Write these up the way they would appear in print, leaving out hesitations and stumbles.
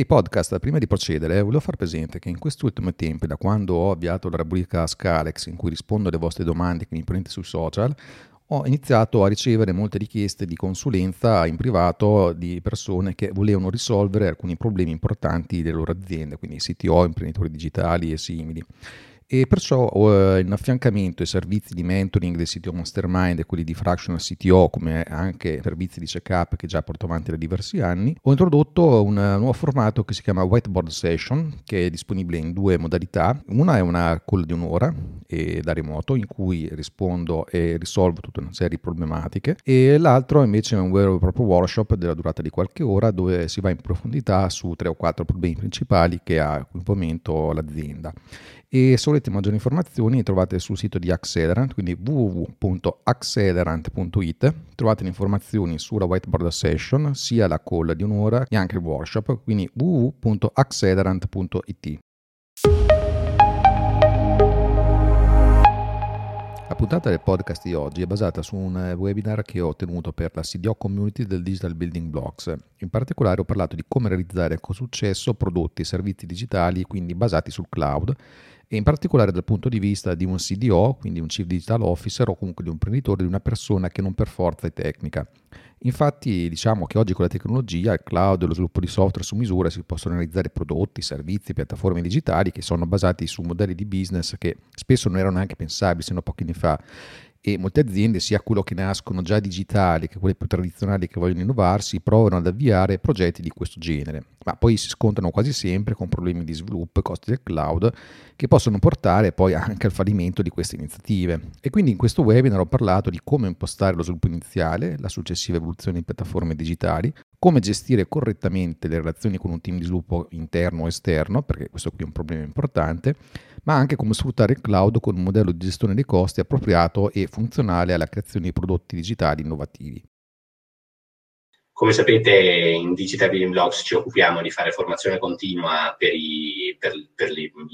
dei podcast. Prima di procedere, volevo far presente che in quest'ultimo tempo, da quando ho avviato la rubrica Scalex, in cui rispondo alle vostre domande che mi ponete sui social, ho iniziato a ricevere molte richieste di consulenza in privato di persone che volevano risolvere alcuni problemi importanti delle loro aziende, quindi CTO, imprenditori digitali e simili. E perciò in affiancamento ai servizi di mentoring del CTO Mastermind e quelli di Fractional CTO, come anche servizi di check-up che già porto avanti da diversi anni, ho introdotto un nuovo formato che si chiama Whiteboard Session, che è disponibile in due modalità. Una è una call di un'ora da remoto in cui rispondo e risolvo tutta una serie di problematiche, e l'altro invece è un vero e proprio workshop della durata di qualche ora dove si va in profondità su 3 o 4 problemi principali che ha in momento l'azienda. E solite maggiori informazioni trovate sul sito di Accelerand, quindi www.accelerand.it. Trovate le informazioni sulla Whiteboard Session, sia la call di un'ora e anche il workshop, quindi www.accelerand.it. La puntata del podcast di oggi è basata su un webinar che ho tenuto per la CDO Community del Digital Building Blocks. In particolare ho parlato di come realizzare con successo prodotti e servizi digitali, quindi basati sul cloud, e in particolare dal punto di vista di un CDO, quindi un Chief Digital Officer o comunque di un imprenditore, di una persona che non per forza è tecnica. Infatti diciamo che oggi con la tecnologia, il cloud e lo sviluppo di software su misura si possono realizzare prodotti, servizi, piattaforme digitali che sono basati su modelli di business che spesso non erano neanche pensabili sino a pochi anni fa, e molte aziende, sia quello che nascono già digitali che quelle più tradizionali che vogliono innovarsi, provano ad avviare progetti di questo genere, ma poi si scontrano quasi sempre con problemi di sviluppo e costi del cloud che possono portare poi anche al fallimento di queste iniziative. E quindi in questo webinar ho parlato di come impostare lo sviluppo iniziale, la successiva evoluzione in piattaforme digitali, come gestire correttamente le relazioni con un team di sviluppo interno o esterno, perché questo qui è un problema importante, ma anche come sfruttare il cloud con un modello di gestione dei costi appropriato e funzionale alla creazione di prodotti digitali innovativi. Come sapete, in Digital Building Blocks ci occupiamo di fare formazione continua per i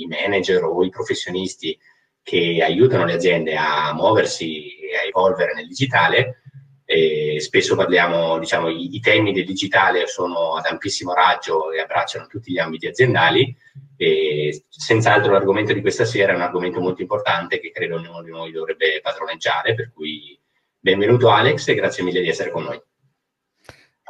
manager o i professionisti che aiutano le aziende a muoversi e a evolvere nel digitale. E spesso parliamo, diciamo, i temi del digitale sono ad ampissimo raggio e abbracciano tutti gli ambiti aziendali, e senz'altro l'argomento di questa sera è un argomento molto importante che credo ognuno di noi dovrebbe padroneggiare, per cui benvenuto Alex e grazie mille di essere con noi.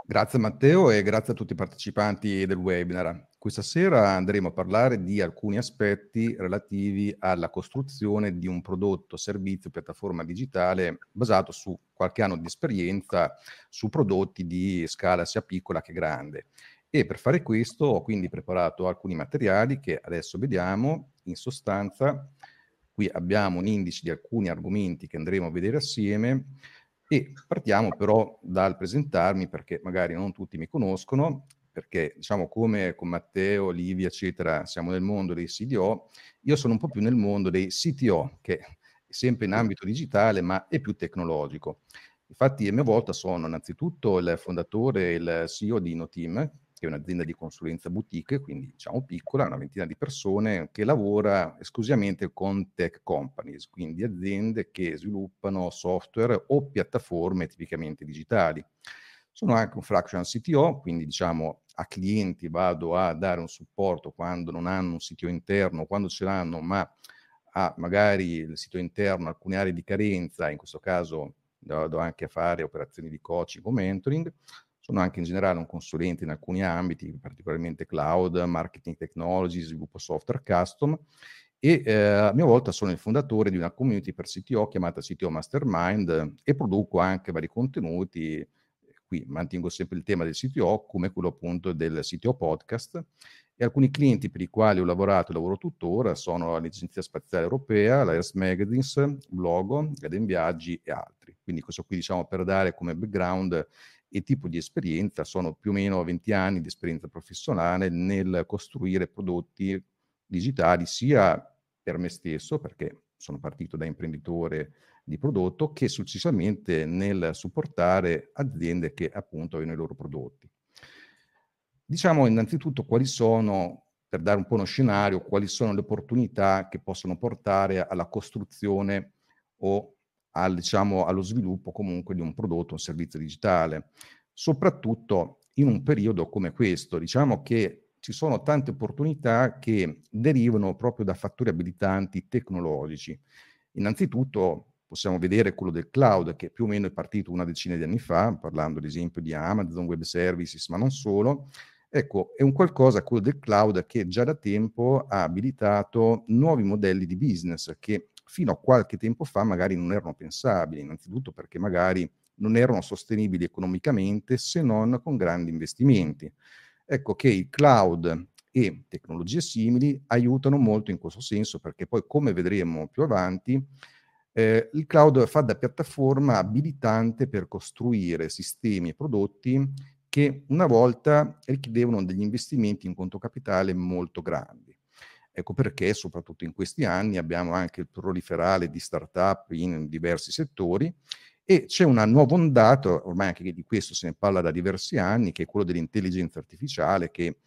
Grazie Matteo e grazie a tutti i partecipanti del webinar. Questa sera andremo a parlare di alcuni aspetti relativi alla costruzione di un prodotto, servizio, piattaforma digitale basato su qualche anno di esperienza, su prodotti di scala sia piccola che grande. E per fare questo ho quindi preparato alcuni materiali che adesso vediamo. In sostanza, qui abbiamo un indice di alcuni argomenti che andremo a vedere assieme. E partiamo però dal presentarmi, perché magari non tutti mi conoscono, perché diciamo come con Matteo, Livia eccetera siamo nel mondo dei CDO, io sono un po' più nel mondo dei CTO, che è sempre in ambito digitale ma è più tecnologico. Infatti a mia volta sono innanzitutto il fondatore e il CEO di InnoTeam, che è un'azienda di consulenza boutique, quindi diciamo piccola, una ventina di persone, che lavora esclusivamente con tech companies, quindi aziende che sviluppano software o piattaforme tipicamente digitali. Sono anche un fractional CTO, quindi diciamo a clienti vado a dare un supporto quando non hanno un CTO interno, quando ce l'hanno ma ha magari il CTO interno alcune aree di carenza, in questo caso vado anche a fare operazioni di coaching o mentoring. Sono anche in generale un consulente in alcuni ambiti, particolarmente cloud, marketing technology, sviluppo software custom, e a mia volta sono il fondatore di una community per CTO chiamata CTO Mastermind e produco anche vari contenuti. Qui mantengo sempre il tema del CTO, come quello appunto del CTO Podcast, e alcuni clienti per i quali ho lavorato e lavoro tuttora sono l'Agenzia Spaziale Europea, la Airs Magazines, Blogo, Eden Viaggi e altri. Quindi questo qui diciamo per dare come background e tipo di esperienza. Sono più o meno 20 anni di esperienza professionale nel costruire prodotti digitali, sia per me stesso, perché sono partito da imprenditore di prodotto, che successivamente nel supportare aziende che appunto avevano i loro prodotti. Diciamo innanzitutto quali sono, per dare un po' uno scenario, quali sono le opportunità che possono portare alla costruzione o allo sviluppo comunque di un prodotto, un servizio digitale, soprattutto in un periodo come questo. Diciamo che ci sono tante opportunità che derivano proprio da fattori abilitanti tecnologici. Innanzitutto possiamo vedere quello del cloud, che più o meno è partito una decina di anni fa, parlando ad esempio di Amazon Web Services, ma non solo. Ecco, è un qualcosa, quello del cloud, che già da tempo ha abilitato nuovi modelli di business che fino a qualche tempo fa magari non erano pensabili, innanzitutto perché magari non erano sostenibili economicamente se non con grandi investimenti. Ecco che il cloud e tecnologie simili aiutano molto in questo senso, perché poi, come vedremo più avanti, il cloud fa da piattaforma abilitante per costruire sistemi e prodotti che una volta richiedevano degli investimenti in conto capitale molto grandi. Ecco perché soprattutto in questi anni abbiamo anche il proliferare di start-up in diversi settori, e c'è una nuova ondata, ormai anche di questo se ne parla da diversi anni, che è quello dell'intelligenza artificiale, che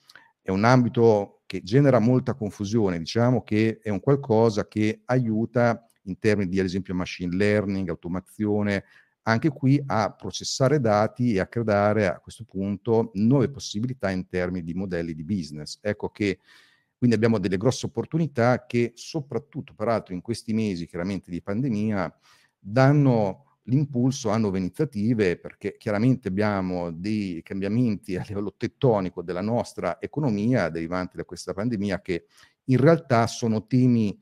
è un ambito che genera molta confusione, diciamo che è un qualcosa che aiuta in termini di, ad esempio, machine learning, automazione, anche qui a processare dati e a creare a questo punto nuove possibilità in termini di modelli di business. Ecco che quindi abbiamo delle grosse opportunità che soprattutto peraltro in questi mesi chiaramente di pandemia danno l'impulso a nuove iniziative, perché chiaramente abbiamo dei cambiamenti a livello tettonico della nostra economia derivanti da questa pandemia, che in realtà sono temi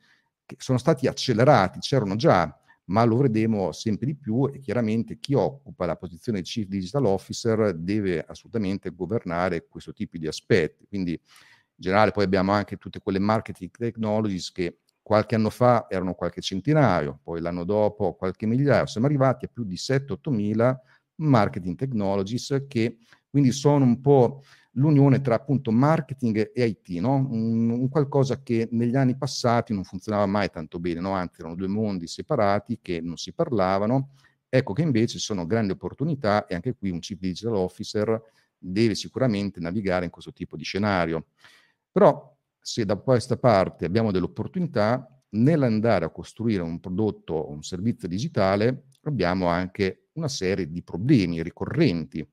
che sono stati accelerati, c'erano già, ma lo vedremo sempre di più, e chiaramente chi occupa la posizione di Chief Digital Officer deve assolutamente governare questo tipo di aspetti. Quindi in generale poi abbiamo anche tutte quelle marketing technologies che qualche anno fa erano qualche centinaio, poi l'anno dopo qualche migliaio, siamo arrivati a più di 7-8 mila marketing technologies, che quindi sono un po' l'unione tra appunto marketing e IT, no? Un qualcosa che negli anni passati non funzionava mai tanto bene, no? Anzi, erano due mondi separati che non si parlavano. Ecco che invece sono grandi opportunità, e anche qui un Chief Digital Officer deve sicuramente navigare in questo tipo di scenario. Però se da questa parte abbiamo delle opportunità, nell'andare a costruire un prodotto o un servizio digitale abbiamo anche una serie di problemi ricorrenti.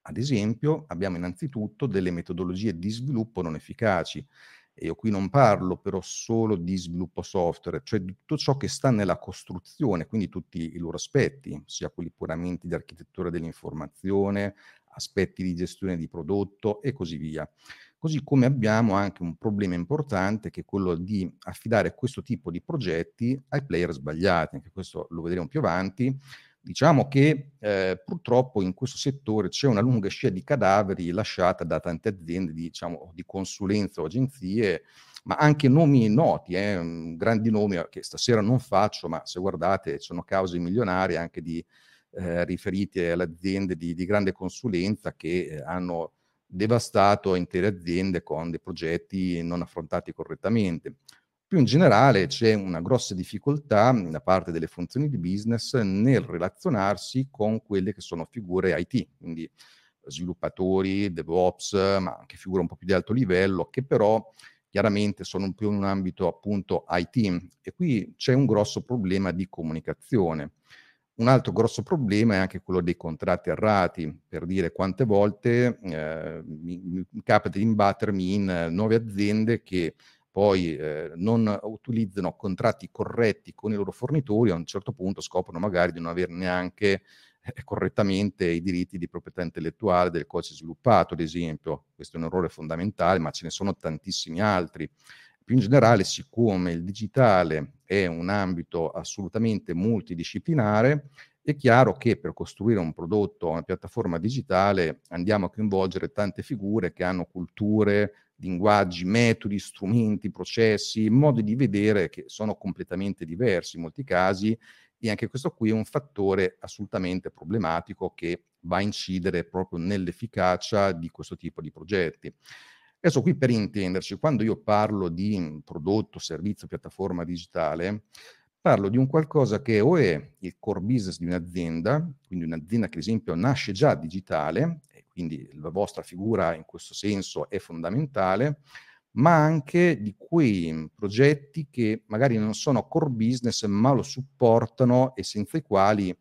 Ad esempio abbiamo innanzitutto delle metodologie di sviluppo non efficaci, e io qui non parlo però solo di sviluppo software, cioè di tutto ciò che sta nella costruzione, quindi tutti i loro aspetti, sia quelli puramente di architettura dell'informazione, aspetti di gestione di prodotto e così via. Così come abbiamo anche un problema importante, che è quello di affidare questo tipo di progetti ai player sbagliati, anche questo lo vedremo più avanti. Diciamo che purtroppo in questo settore c'è una lunga scia di cadaveri lasciata da tante aziende, diciamo, di consulenza o agenzie, ma anche nomi noti, grandi nomi che stasera non faccio, ma se guardate sono cause milionarie anche di riferite alle aziende di grande consulenza che hanno devastato intere aziende con dei progetti non affrontati correttamente. Più in generale c'è una grossa difficoltà da parte delle funzioni di business nel relazionarsi con quelle che sono figure IT, quindi sviluppatori, DevOps, ma anche figure un po' più di alto livello, che però chiaramente sono più in un ambito appunto IT, e qui c'è un grosso problema di comunicazione. Un altro grosso problema è anche quello dei contratti errati, per dire quante volte mi capita di imbattermi in nuove aziende che poi non utilizzano contratti corretti con i loro fornitori, a un certo punto scoprono magari di non avere neanche correttamente i diritti di proprietà intellettuale del codice sviluppato, ad esempio. Questo è un errore fondamentale, ma ce ne sono tantissimi altri. Più in generale, siccome il digitale è un ambito assolutamente multidisciplinare, è chiaro che per costruire un prodotto, una piattaforma digitale, andiamo a coinvolgere tante figure che hanno culture, linguaggi, metodi, strumenti, processi, modi di vedere che sono completamente diversi in molti casi, e anche questo qui è un fattore assolutamente problematico che va a incidere proprio nell'efficacia di questo tipo di progetti. Adesso qui, per intenderci, quando io parlo di prodotto, servizio, piattaforma digitale, parlo di un qualcosa che o è il core business di un'azienda, quindi un'azienda che ad esempio nasce già digitale, e quindi la vostra figura in questo senso è fondamentale, ma anche di quei progetti che magari non sono core business ma lo supportano e senza i quali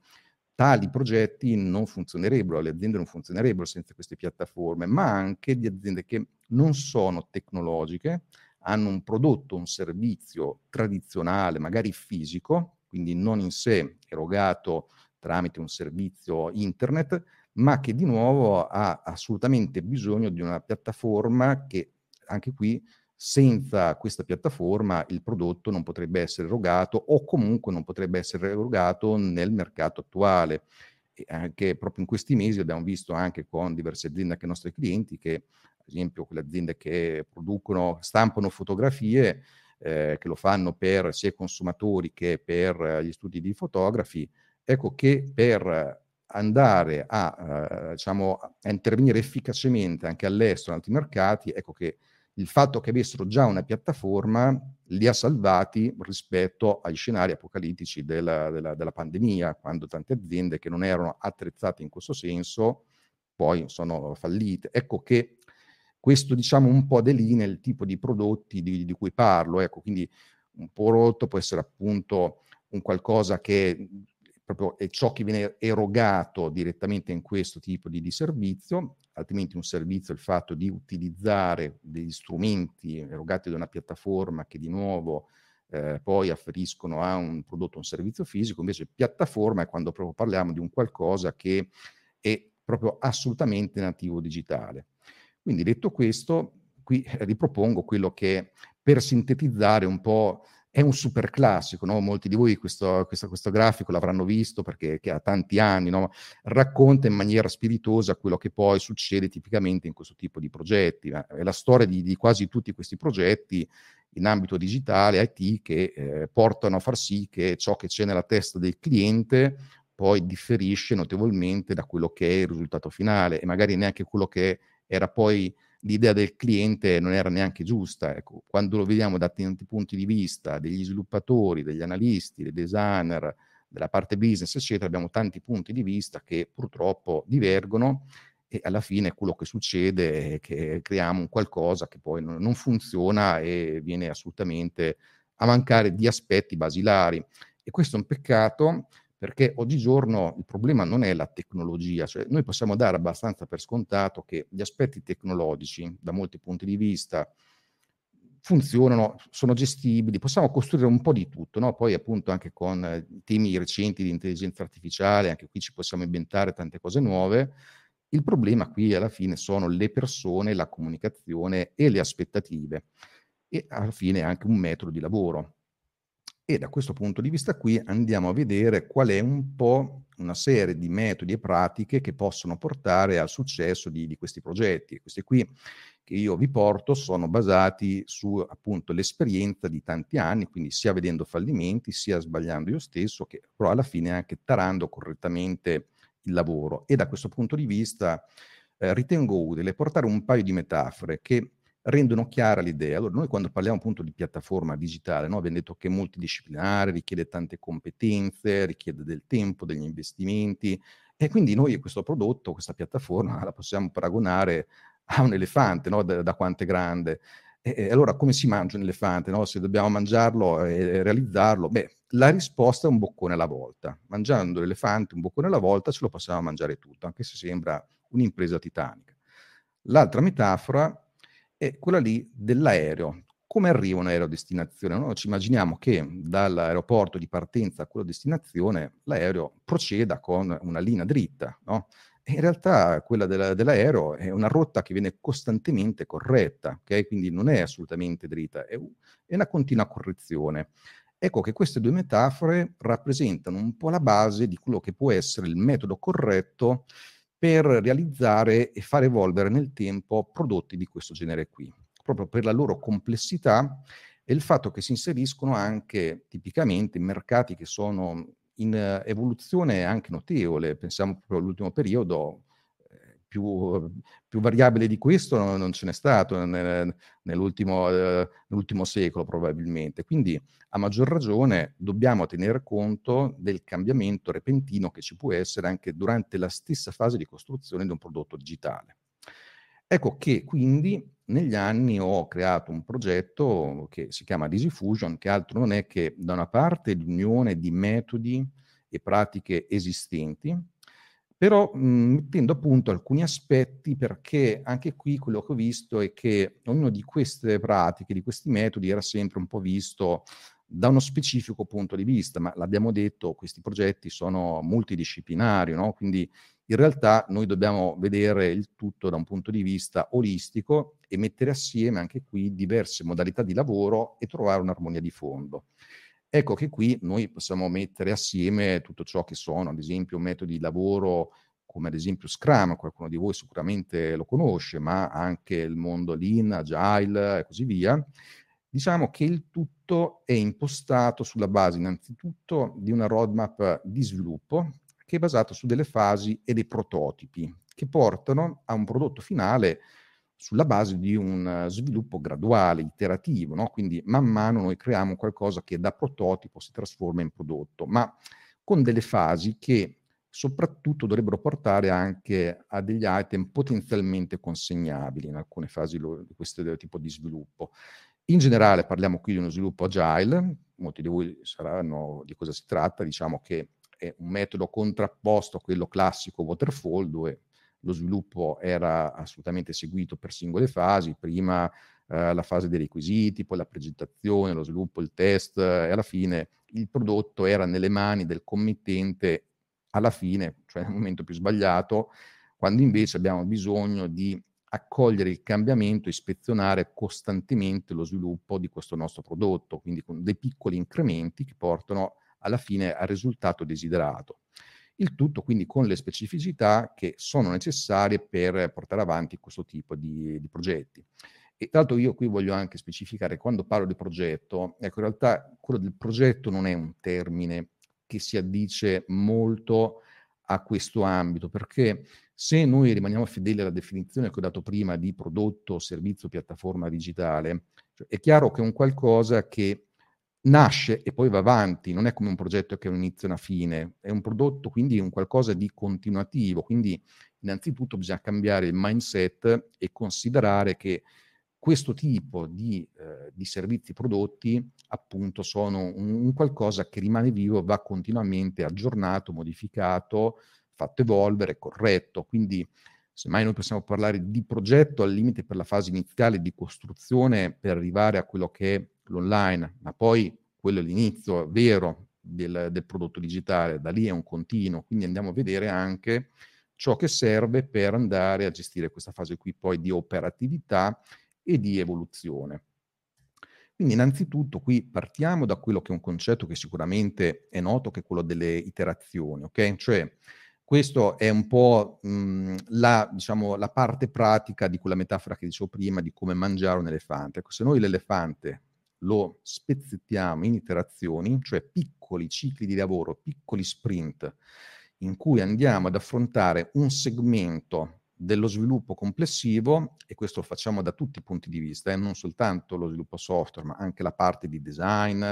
tali progetti non funzionerebbero, le aziende non funzionerebbero senza queste piattaforme, ma anche di aziende che non sono tecnologiche, hanno un prodotto, un servizio tradizionale, magari fisico, quindi non in sé erogato tramite un servizio internet, ma che di nuovo ha assolutamente bisogno di una piattaforma che, anche qui, senza questa piattaforma il prodotto non potrebbe essere erogato o comunque non potrebbe essere erogato nel mercato attuale. E anche proprio in questi mesi abbiamo visto anche con diverse aziende, anche i nostri clienti, che ad esempio quelle aziende che producono, stampano fotografie, che lo fanno per sia consumatori che per gli studi di fotografi, ecco che per andare a intervenire efficacemente anche all'estero, in altri mercati, ecco che il fatto che avessero già una piattaforma li ha salvati rispetto agli scenari apocalittici della pandemia, quando tante aziende che non erano attrezzate in questo senso poi sono fallite. Ecco che questo, un po' delinea il tipo di prodotti di cui parlo. Ecco, quindi un prodotto può essere appunto un qualcosa che proprio è ciò che viene erogato direttamente in questo tipo di servizio, altrimenti un servizio è il fatto di utilizzare degli strumenti erogati da una piattaforma che di nuovo poi afferiscono a un prodotto o un servizio fisico. Invece piattaforma è quando proprio parliamo di un qualcosa che è proprio assolutamente nativo digitale. Quindi detto questo, qui ripropongo quello che, per sintetizzare un po', è un super classico, no? Molti di voi questo grafico l'avranno visto perché che ha tanti anni, no? Racconta in maniera spiritosa quello che poi succede tipicamente in questo tipo di progetti. È la storia di quasi tutti questi progetti in ambito digitale, IT, che portano a far sì che ciò che c'è nella testa del cliente poi differisce notevolmente da quello che è il risultato finale, e magari neanche quello che era poi l'idea del cliente non era neanche giusta. Ecco, quando lo vediamo da tanti punti di vista, degli sviluppatori, degli analisti, dei designer, della parte business, eccetera, abbiamo tanti punti di vista che purtroppo divergono, e alla fine quello che succede è che creiamo un qualcosa che poi non funziona e viene assolutamente a mancare di aspetti basilari. E questo è un peccato, perché oggigiorno il problema non è la tecnologia, cioè noi possiamo dare abbastanza per scontato che gli aspetti tecnologici, da molti punti di vista, funzionano, sono gestibili, possiamo costruire un po' di tutto, no? Poi appunto anche con temi recenti di intelligenza artificiale, anche qui ci possiamo inventare tante cose nuove. Il problema qui alla fine sono le persone, la comunicazione e le aspettative, e alla fine anche un metodo di lavoro. E da questo punto di vista qui andiamo a vedere qual è un po' una serie di metodi e pratiche che possono portare al successo di questi progetti. Questi qui che io vi porto sono basati su appunto l'esperienza di tanti anni, quindi sia vedendo fallimenti, sia sbagliando io stesso, che però alla fine anche tarando correttamente il lavoro. E da questo punto di vista ritengo utile portare un paio di metafore che rendono chiara l'idea. Allora, noi quando parliamo appunto di piattaforma digitale, no, abbiamo detto che è multidisciplinare, richiede tante competenze, richiede del tempo, degli investimenti, e quindi noi questo prodotto, questa piattaforma, la possiamo paragonare a un elefante, no, da quanto è grande. E allora come si mangia un elefante, no? Se dobbiamo mangiarlo e realizzarlo, la risposta è un boccone alla volta. Mangiando l'elefante un boccone alla volta ce lo possiamo mangiare tutto, anche se sembra un'impresa titanica. L'altra metafora è quella lì dell'aereo. Come arriva un aereo a destinazione? Noi ci immaginiamo che dall'aeroporto di partenza a quello a destinazione l'aereo proceda con una linea dritta, no? E in realtà quella dell'aereo è una rotta che viene costantemente corretta, ok? Quindi non è assolutamente dritta, è una continua correzione. Ecco che queste due metafore rappresentano un po' la base di quello che può essere il metodo corretto per realizzare e far evolvere nel tempo prodotti di questo genere qui, proprio per la loro complessità e il fatto che si inseriscono anche tipicamente in mercati che sono in evoluzione anche notevole. Pensiamo proprio all'ultimo periodo, più variabile di questo non ce n'è stato nell'ultimo secolo probabilmente. Quindi a maggior ragione dobbiamo tenere conto del cambiamento repentino che ci può essere anche durante la stessa fase di costruzione di un prodotto digitale. Ecco che quindi negli anni ho creato un progetto che si chiama Disy Fusion, che altro non è che da una parte l'unione di metodi e pratiche esistenti, però mettendo a punto alcuni aspetti, perché anche qui quello che ho visto è che ognuno di queste pratiche, di questi metodi, era sempre un po' visto da uno specifico punto di vista, ma l'abbiamo detto, questi progetti sono multidisciplinari, no? Quindi in realtà noi dobbiamo vedere il tutto da un punto di vista olistico e mettere assieme anche qui diverse modalità di lavoro e trovare un'armonia di fondo. Ecco che qui noi possiamo mettere assieme tutto ciò che sono, ad esempio, metodi di lavoro come ad esempio Scrum, qualcuno di voi sicuramente lo conosce, ma anche il mondo Lean, Agile e così via. Diciamo che il tutto è impostato sulla base innanzitutto di una roadmap di sviluppo che è basata su delle fasi e dei prototipi che portano a un prodotto finale sulla base di un sviluppo graduale, iterativo, no? Quindi man mano noi creiamo qualcosa che da prototipo si trasforma in prodotto, ma con delle fasi che soprattutto dovrebbero portare anche a degli item potenzialmente consegnabili in alcune fasi di questo tipo di sviluppo. In generale parliamo qui di uno sviluppo agile, molti di voi sapranno di cosa si tratta, diciamo che è un metodo contrapposto a quello classico Waterfall, dove lo sviluppo era assolutamente seguito per singole fasi, prima la fase dei requisiti, poi la progettazione, lo sviluppo, il test, e alla fine il prodotto era nelle mani del committente alla fine, cioè nel momento più sbagliato, quando invece abbiamo bisogno di accogliere il cambiamento, ispezionare costantemente lo sviluppo di questo nostro prodotto, quindi con dei piccoli incrementi che portano alla fine al risultato desiderato. Il tutto quindi con le specificità che sono necessarie per portare avanti questo tipo di progetti. E tra l'altro io qui voglio anche specificare, quando parlo di progetto, ecco, in realtà quello del progetto non è un termine che si addice molto a questo ambito, perché se noi rimaniamo fedeli alla definizione che ho dato prima di prodotto, servizio, piattaforma digitale, cioè è chiaro che è un qualcosa che nasce e poi va avanti, non è come un progetto che ha un inizio e una fine, è un prodotto, quindi un qualcosa di continuativo. Quindi innanzitutto bisogna cambiare il mindset e considerare che questo tipo di servizi prodotti appunto sono un qualcosa che rimane vivo, va continuamente aggiornato, modificato, fatto evolvere, corretto. Quindi semmai noi possiamo parlare di progetto al limite per la fase iniziale di costruzione per arrivare a quello che è l'online, ma poi quello è l'inizio vero del prodotto digitale, da lì è un continuo, quindi andiamo a vedere anche ciò che serve per andare a gestire questa fase qui poi di operatività e di evoluzione. Quindi innanzitutto qui partiamo da quello che è un concetto che sicuramente è noto, che è quello delle iterazioni, ok? Cioè questo è un po' la parte pratica di quella metafora che dicevo prima di come mangiare un elefante. Ecco, se noi l'elefante lo spezzettiamo in iterazioni, cioè piccoli cicli di lavoro, piccoli sprint, in cui andiamo ad affrontare un segmento dello sviluppo complessivo, e questo lo facciamo da tutti i punti di vista, non soltanto lo sviluppo software, ma anche la parte di design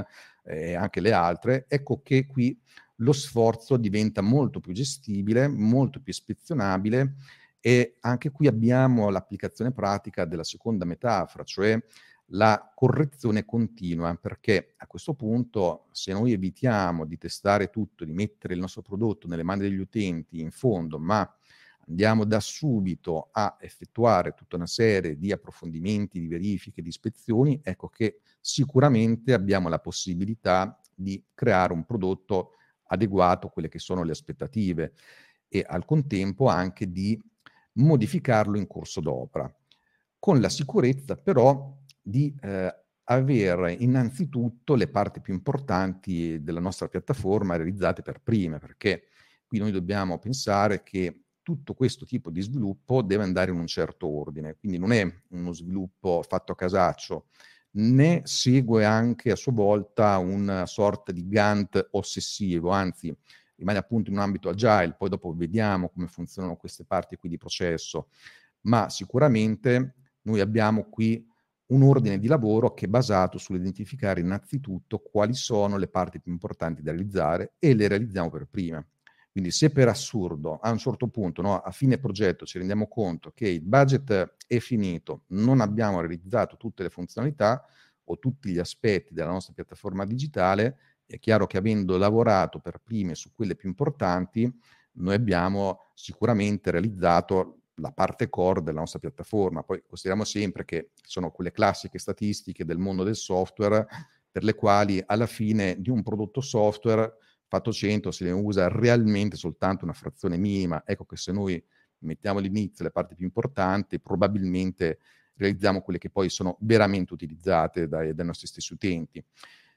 e anche le altre, ecco che qui lo sforzo diventa molto più gestibile, molto più ispezionabile, e anche qui abbiamo l'applicazione pratica della seconda metafora, cioè la correzione continua, perché a questo punto se noi evitiamo di testare tutto, di mettere il nostro prodotto nelle mani degli utenti in fondo, ma andiamo da subito a effettuare tutta una serie di approfondimenti, di verifiche, di ispezioni, ecco che sicuramente abbiamo la possibilità di creare un prodotto adeguato a quelle che sono le aspettative e al contempo anche di modificarlo in corso d'opera, con la sicurezza però di avere innanzitutto le parti più importanti della nostra piattaforma realizzate per prime, perché qui noi dobbiamo pensare che tutto questo tipo di sviluppo deve andare in un certo ordine, quindi non è uno sviluppo fatto a casaccio, né segue anche a sua volta una sorta di Gantt ossessivo, anzi rimane appunto in un ambito agile, poi dopo vediamo come funzionano queste parti qui di processo, ma sicuramente noi abbiamo qui un ordine di lavoro che è basato sull'identificare innanzitutto quali sono le parti più importanti da realizzare e le realizziamo per prima. Quindi se per assurdo a un certo punto, no, a fine progetto ci rendiamo conto che il budget è finito, non abbiamo realizzato tutte le funzionalità o tutti gli aspetti della nostra piattaforma digitale, È chiaro che avendo lavorato per prime su quelle più importanti, noi abbiamo sicuramente realizzato la parte core della nostra piattaforma. Poi consideriamo sempre che sono quelle classiche statistiche del mondo del software per le quali alla fine di un prodotto software fatto 100 se ne usa realmente soltanto una frazione minima. Ecco che se noi mettiamo all'inizio le parti più importanti, probabilmente realizziamo quelle che poi sono veramente utilizzate dai nostri stessi utenti.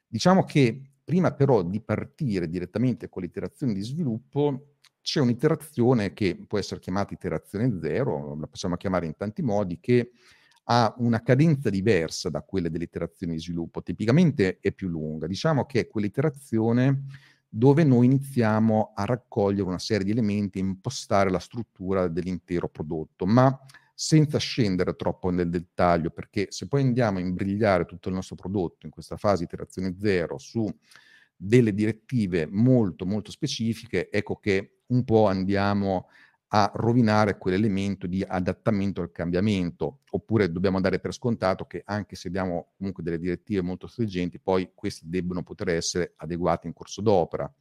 Diciamo che prima però di partire direttamente con l'iterazione di sviluppo c'è un'iterazione che può essere chiamata iterazione 0, la possiamo chiamare in tanti modi, che ha una cadenza diversa da quella dell'iterazione di sviluppo, tipicamente è più lunga. Diciamo che è quell'iterazione dove noi iniziamo a raccogliere una serie di elementi e impostare la struttura dell'intero prodotto, ma senza scendere troppo nel dettaglio, perché se poi andiamo a imbrigliare tutto il nostro prodotto in questa fase iterazione 0 su delle direttive molto molto specifiche, ecco che un po' andiamo a rovinare quell'elemento di adattamento al cambiamento, oppure dobbiamo dare per scontato che anche se diamo comunque delle direttive molto stringenti, poi questi debbono poter essere adeguati in corso d'opera.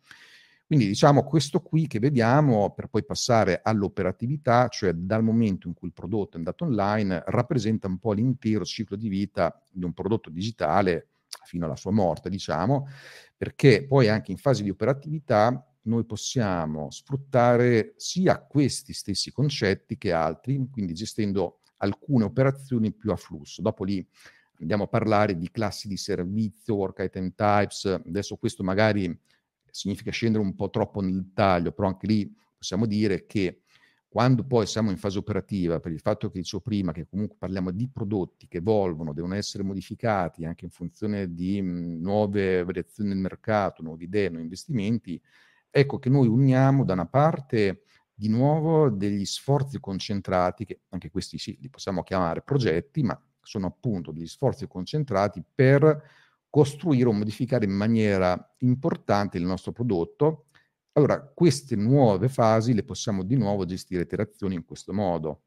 Quindi diciamo questo qui che vediamo, per poi passare all'operatività, cioè dal momento in cui il prodotto è andato online, rappresenta un po' l'intero ciclo di vita di un prodotto digitale fino alla sua morte, diciamo, perché poi anche in fase di operatività noi possiamo sfruttare sia questi stessi concetti che altri, quindi gestendo alcune operazioni più a flusso. Dopo lì andiamo a parlare di classi di servizio, work item types. Adesso questo magari significa scendere un po' troppo nel dettaglio, però anche lì possiamo dire che quando poi siamo in fase operativa, per il fatto che dicevo prima che comunque parliamo di prodotti che evolvono, devono essere modificati anche in funzione di nuove variazioni del mercato, nuove idee, nuovi investimenti, ecco che noi uniamo da una parte di nuovo degli sforzi concentrati, che anche questi sì, li possiamo chiamare progetti, ma sono appunto degli sforzi concentrati per costruire o modificare in maniera importante il nostro prodotto. Allora, queste nuove fasi le possiamo di nuovo gestire iterazioni in questo modo,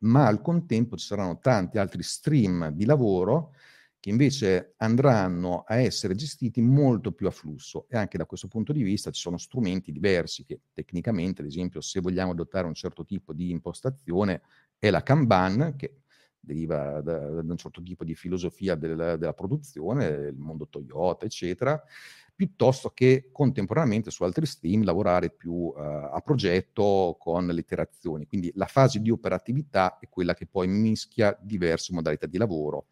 ma al contempo ci saranno tanti altri stream di lavoro che invece andranno a essere gestiti molto più a flusso, e anche da questo punto di vista ci sono strumenti diversi che tecnicamente, ad esempio, se vogliamo adottare un certo tipo di impostazione, è la Kanban, che deriva da un certo tipo di filosofia della produzione, il mondo Toyota, eccetera, piuttosto che contemporaneamente su altri stream lavorare più a progetto con le iterazioni. Quindi la fase di operatività è quella che poi mischia diverse modalità di lavoro.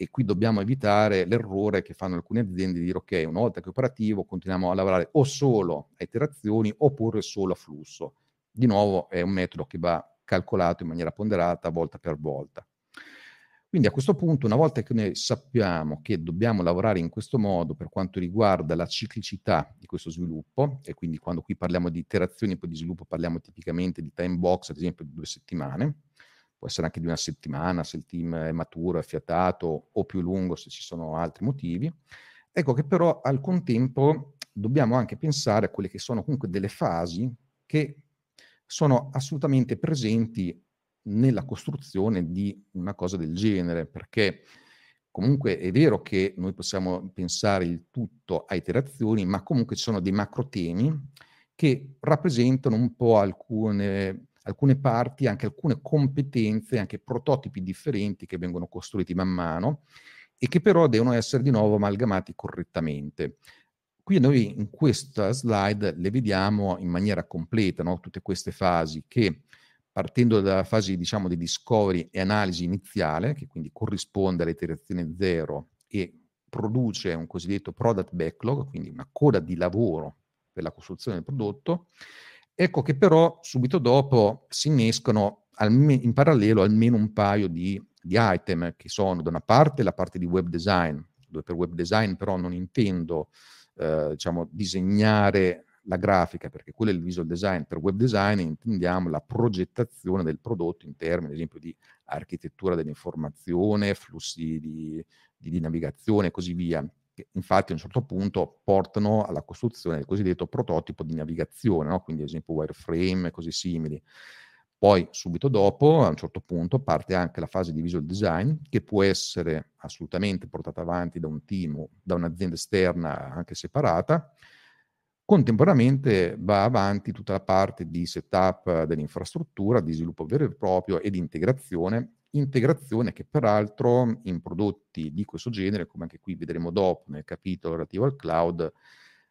E qui dobbiamo evitare l'errore che fanno alcune aziende di dire ok, una volta che è operativo continuiamo a lavorare o solo a iterazioni oppure solo a flusso. Di nuovo è un metodo che va calcolato in maniera ponderata volta per volta. Quindi a questo punto, una volta che noi sappiamo che dobbiamo lavorare in questo modo per quanto riguarda la ciclicità di questo sviluppo, e quindi quando qui parliamo di iterazioni poi di sviluppo parliamo tipicamente di time box, ad esempio di 2 settimane, può essere anche di 1 settimana se il team è maturo, affiatato, o più lungo se ci sono altri motivi. Ecco che però al contempo dobbiamo anche pensare a quelle che sono comunque delle fasi che sono assolutamente presenti nella costruzione di una cosa del genere, perché comunque è vero che noi possiamo pensare il tutto a iterazioni, ma comunque ci sono dei macro temi che rappresentano un po' alcune parti, anche alcune competenze, anche prototipi differenti che vengono costruiti man mano e che però devono essere di nuovo amalgamati correttamente. Qui noi in questa slide le vediamo in maniera completa, no? Tutte queste fasi che, partendo dalla fase, diciamo, di discovery e analisi iniziale, che quindi corrisponde all'iterazione 0 e produce un cosiddetto product backlog, quindi una coda di lavoro per la costruzione del prodotto, ecco che però subito dopo si innescano in parallelo almeno un paio di item che sono da una parte la parte di web design, dove per web design però non intendo disegnare la grafica, perché quello è il visual design. Per web design intendiamo la progettazione del prodotto in termini ad esempio di architettura dell'informazione, flussi di navigazione e così via. Infatti a un certo punto portano alla costruzione del cosiddetto prototipo di navigazione, no? Quindi ad esempio wireframe e cose simili. Poi subito dopo, a un certo punto, parte anche la fase di visual design, che può essere assolutamente portata avanti da un team o da un'azienda esterna anche separata. Contemporaneamente va avanti tutta la parte di setup dell'infrastruttura, di sviluppo vero e proprio e di integrazione che peraltro in prodotti di questo genere, come anche qui vedremo dopo nel capitolo relativo al cloud,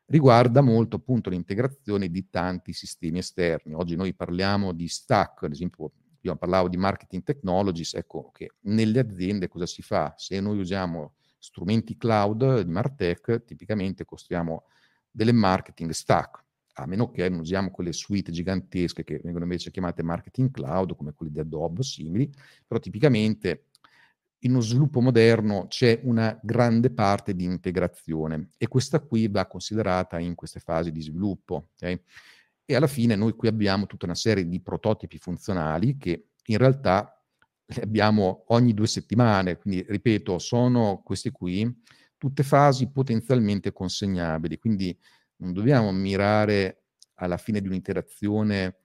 riguarda molto appunto l'integrazione di tanti sistemi esterni. Oggi noi parliamo di stack, ad esempio io parlavo di marketing technologies, ecco che nelle aziende cosa si fa? Se noi usiamo strumenti cloud di Martech, tipicamente costruiamo delle marketing stack, a meno che non usiamo quelle suite gigantesche che vengono invece chiamate marketing cloud, come quelle di Adobe o simili, però tipicamente in uno sviluppo moderno c'è una grande parte di integrazione e questa qui va considerata in queste fasi di sviluppo. Okay? E alla fine noi qui abbiamo tutta una serie di prototipi funzionali che in realtà li abbiamo ogni 2 settimane, quindi ripeto, sono questi qui, tutte fasi potenzialmente consegnabili, quindi non dobbiamo mirare alla fine di un'interazione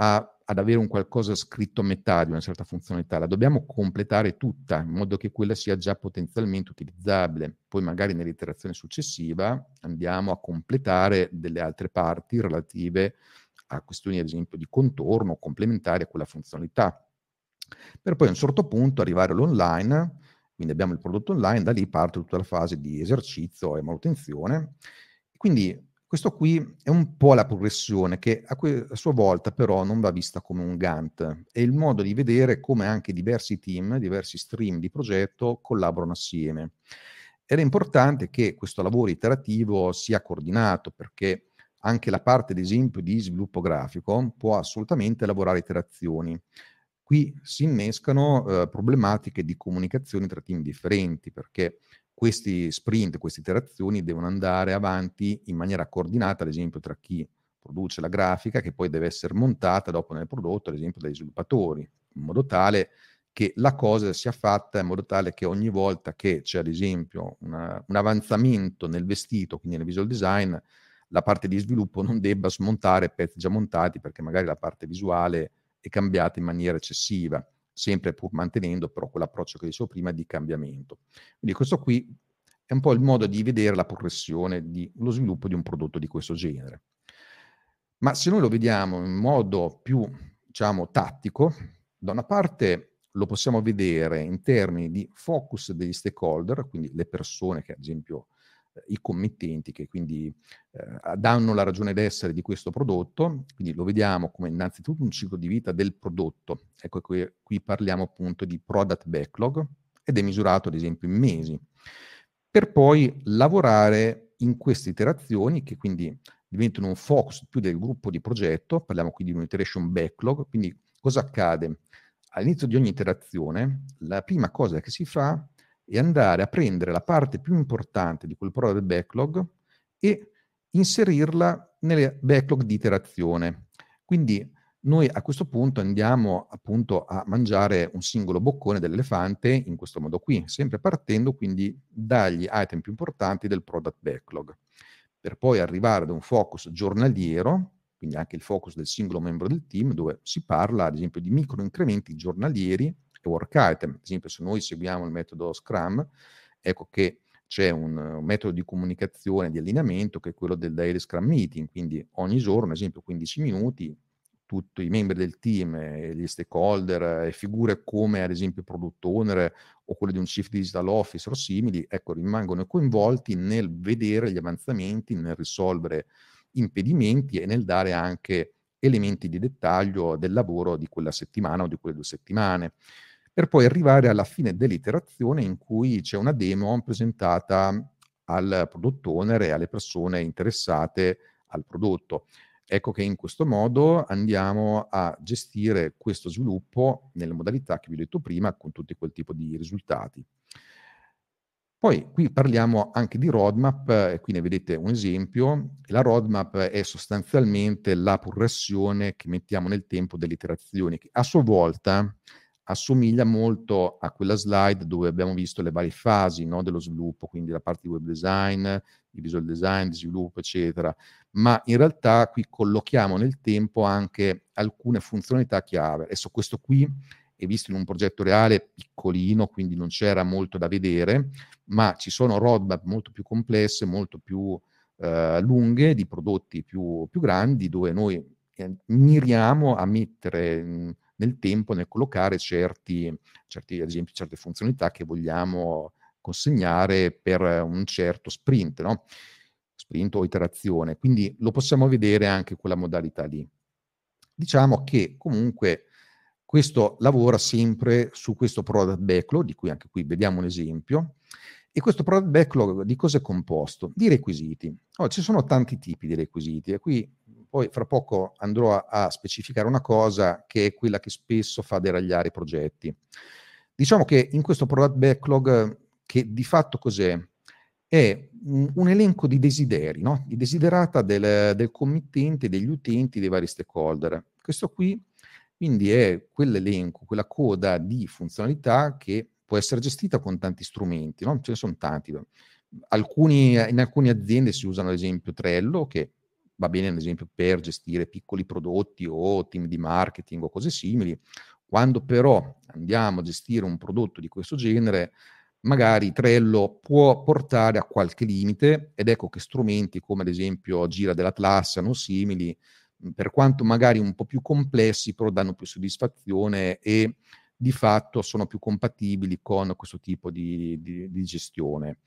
ad avere un qualcosa scritto a metà di una certa funzionalità, la dobbiamo completare tutta, in modo che quella sia già potenzialmente utilizzabile. Poi magari nell'iterazione successiva andiamo a completare delle altre parti relative a questioni, ad esempio, di contorno, complementari a quella funzionalità. Per poi a un certo punto arrivare all'online, quindi abbiamo il prodotto online, da lì parte tutta la fase di esercizio e manutenzione. Quindi questo qui è un po' la progressione che a sua volta però non va vista come un Gantt, è il modo di vedere come anche diversi team, diversi stream di progetto collaborano assieme. Ed è importante che questo lavoro iterativo sia coordinato, perché anche la parte, ad esempio, di sviluppo grafico può assolutamente lavorare iterazioni. Qui si innescano problematiche di comunicazione tra team differenti, perché questi sprint, queste iterazioni devono andare avanti in maniera coordinata, ad esempio tra chi produce la grafica, che poi deve essere montata dopo nel prodotto, ad esempio dai sviluppatori, in modo tale che la cosa sia fatta, in modo tale che ogni volta che c'è ad esempio un avanzamento nel vestito, quindi nel visual design, la parte di sviluppo non debba smontare pezzi già montati, perché magari la parte visuale è cambiata in maniera eccessiva, sempre pur mantenendo però quell'approccio che dicevo prima di cambiamento. Quindi questo qui è un po' il modo di vedere la progressione dello sviluppo di un prodotto di questo genere. Ma se noi lo vediamo in modo più, diciamo, tattico, da una parte lo possiamo vedere in termini di focus degli stakeholder, quindi le persone che, ad esempio, i committenti, che quindi danno la ragione d'essere di questo prodotto, quindi lo vediamo come innanzitutto un ciclo di vita del prodotto. Ecco, qui parliamo appunto di product backlog ed è misurato ad esempio in mesi, per poi lavorare in queste iterazioni che quindi diventano un focus più del gruppo di progetto. Parliamo qui di un iteration backlog, quindi cosa accade? All'inizio di ogni iterazione la prima cosa che si fa e andare a prendere la parte più importante di quel product backlog e inserirla nelle backlog di iterazione. Quindi noi a questo punto andiamo appunto a mangiare un singolo boccone dell'elefante in questo modo qui, sempre partendo quindi dagli item più importanti del product backlog, per poi arrivare ad un focus giornaliero, quindi anche il focus del singolo membro del team, dove si parla ad esempio di micro incrementi giornalieri e work item. Ad esempio, se noi seguiamo il metodo Scrum, ecco che c'è un metodo di comunicazione, di allineamento, che è quello del Daily Scrum Meeting, quindi ogni giorno, ad esempio 15 minuti, tutti i membri del team, gli stakeholder, e figure come ad esempio product owner o quello di un chief digital officer o simili, ecco, rimangono coinvolti nel vedere gli avanzamenti, nel risolvere impedimenti e nel dare anche elementi di dettaglio del lavoro di quella settimana o di quelle 2 settimane. Per poi arrivare alla fine dell'iterazione in cui c'è una demo presentata al product owner e alle persone interessate al prodotto. Ecco che in questo modo andiamo a gestire questo sviluppo nelle modalità che vi ho detto prima, con tutti quel tipo di risultati. Poi qui parliamo anche di roadmap, e qui ne vedete un esempio. La roadmap è sostanzialmente la progressione che mettiamo nel tempo delle iterazioni, che a sua volta assomiglia molto a quella slide dove abbiamo visto le varie fasi, no, dello sviluppo, quindi la parte di web design, di visual design, di sviluppo, eccetera. Ma in realtà qui collochiamo nel tempo anche alcune funzionalità chiave. Adesso questo qui è visto in un progetto reale piccolino, quindi non c'era molto da vedere, ma ci sono roadmap molto più complesse, molto più lunghe, di prodotti più grandi, dove noi miriamo a mettere nel tempo, nel collocare certi ad esempio, certe funzionalità che vogliamo consegnare per un certo sprint, no? Sprint o iterazione. Quindi lo possiamo vedere anche con la modalità lì. Diciamo che comunque questo lavora sempre su questo product backlog, di cui anche qui vediamo un esempio. E questo product backlog di cosa è composto? Di requisiti. Ci sono tanti tipi di requisiti, e qui poi fra poco andrò a specificare una cosa che è quella che spesso fa deragliare i progetti. Diciamo che in questo product backlog, che di fatto cos'è? È un elenco di desideri, no? Di desiderata del committente, degli utenti, dei vari stakeholder. Questo qui quindi è quell'elenco, quella coda di funzionalità che può essere gestita con tanti strumenti, no? Ce ne sono tanti. In alcune aziende si usano ad esempio Trello, che va bene ad esempio per gestire piccoli prodotti o team di marketing o cose simili. Quando però andiamo a gestire un prodotto di questo genere, magari Trello può portare a qualche limite, ed ecco che strumenti come ad esempio Jira dell'Atlassian o simili, per quanto magari un po' più complessi, però danno più soddisfazione e di fatto sono più compatibili con questo tipo di gestione.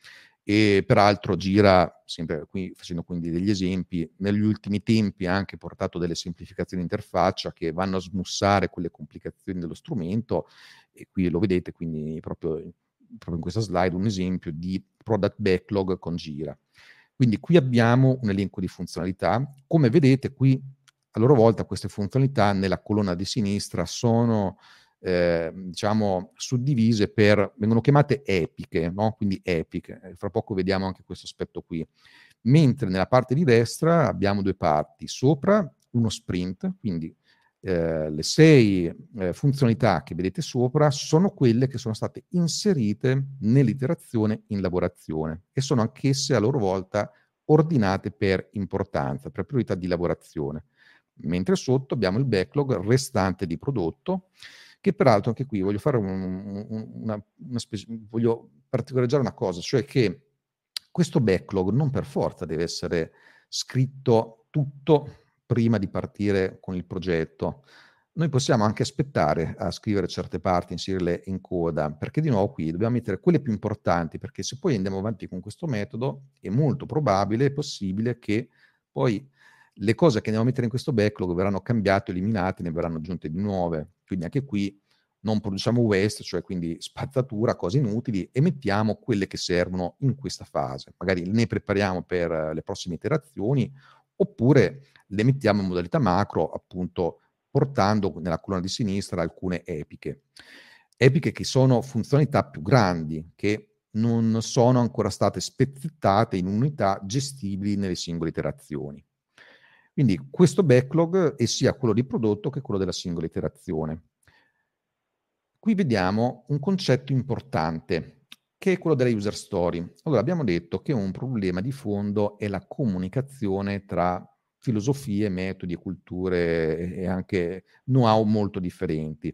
E peraltro Jira, sempre qui facendo quindi degli esempi, negli ultimi tempi ha anche portato delle semplificazioni di interfaccia che vanno a smussare quelle complicazioni dello strumento, e qui lo vedete quindi proprio in questa slide un esempio di product backlog con Jira. Quindi qui abbiamo un elenco di funzionalità. Come vedete qui, a loro volta, queste funzionalità nella colonna di sinistra sono suddivise vengono chiamate epiche, no? Quindi epiche. Fra poco vediamo anche questo aspetto qui. Mentre nella parte di destra abbiamo due parti. Sopra uno sprint, quindi le 6 funzionalità che vedete sopra sono quelle che sono state inserite nell'iterazione in lavorazione, e sono anch'esse a loro volta ordinate per importanza, per priorità di lavorazione. Mentre sotto abbiamo il backlog restante di prodotto, che peraltro anche qui voglio fare voglio particolareggiare una cosa, cioè che questo backlog non per forza deve essere scritto tutto prima di partire con il progetto. Noi possiamo anche aspettare a scrivere certe parti, inserirle in coda, perché di nuovo qui dobbiamo mettere quelle più importanti, perché se poi andiamo avanti con questo metodo è molto probabile, è possibile che poi le cose che andiamo a mettere in questo backlog verranno cambiate, eliminate, ne verranno aggiunte di nuove. Quindi anche qui non produciamo waste, cioè quindi spazzatura, cose inutili, e mettiamo quelle che servono in questa fase. Magari ne prepariamo per le prossime iterazioni, oppure le mettiamo in modalità macro, appunto portando nella colonna di sinistra alcune epiche. Epiche che sono funzionalità più grandi, che non sono ancora state spezzettate in unità gestibili nelle singole iterazioni. Quindi questo backlog è sia quello di prodotto che quello della singola iterazione. Qui vediamo un concetto importante, che è quello della user story. Allora, abbiamo detto che un problema di fondo è la comunicazione tra filosofie, metodi, culture e anche know-how molto differenti.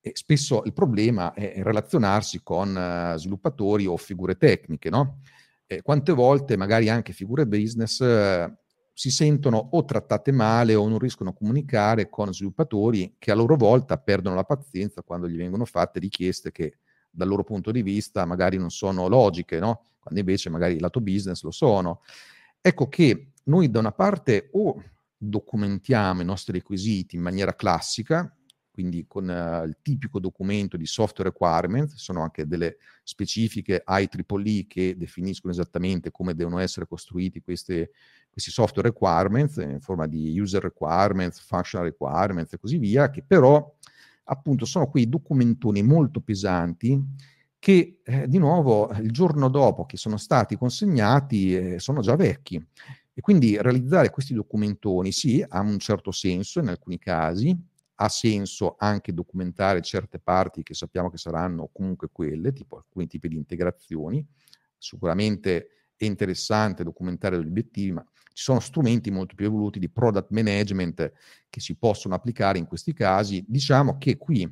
E spesso il problema è relazionarsi con sviluppatori o figure tecniche, no? E quante volte magari anche figure business si sentono o trattate male o non riescono a comunicare con sviluppatori, che a loro volta perdono la pazienza quando gli vengono fatte richieste che dal loro punto di vista magari non sono logiche, no? Quando invece magari lato business lo sono. Ecco che noi da una parte o documentiamo i nostri requisiti in maniera classica, quindi con il tipico documento di software requirement, sono anche delle specifiche IEEE che definiscono esattamente come devono essere costruiti questi software requirements, in forma di user requirements, functional requirements e così via, che però appunto sono quei documentoni molto pesanti che di nuovo il giorno dopo che sono stati consegnati sono già vecchi. E quindi realizzare questi documentoni sì, ha un certo senso in alcuni casi, ha senso anche documentare certe parti che sappiamo che saranno comunque quelle, tipo alcuni tipi di integrazioni. Sicuramente è interessante documentare gli obiettivi, ma ci sono strumenti molto più evoluti di product management che si possono applicare in questi casi. Diciamo che qui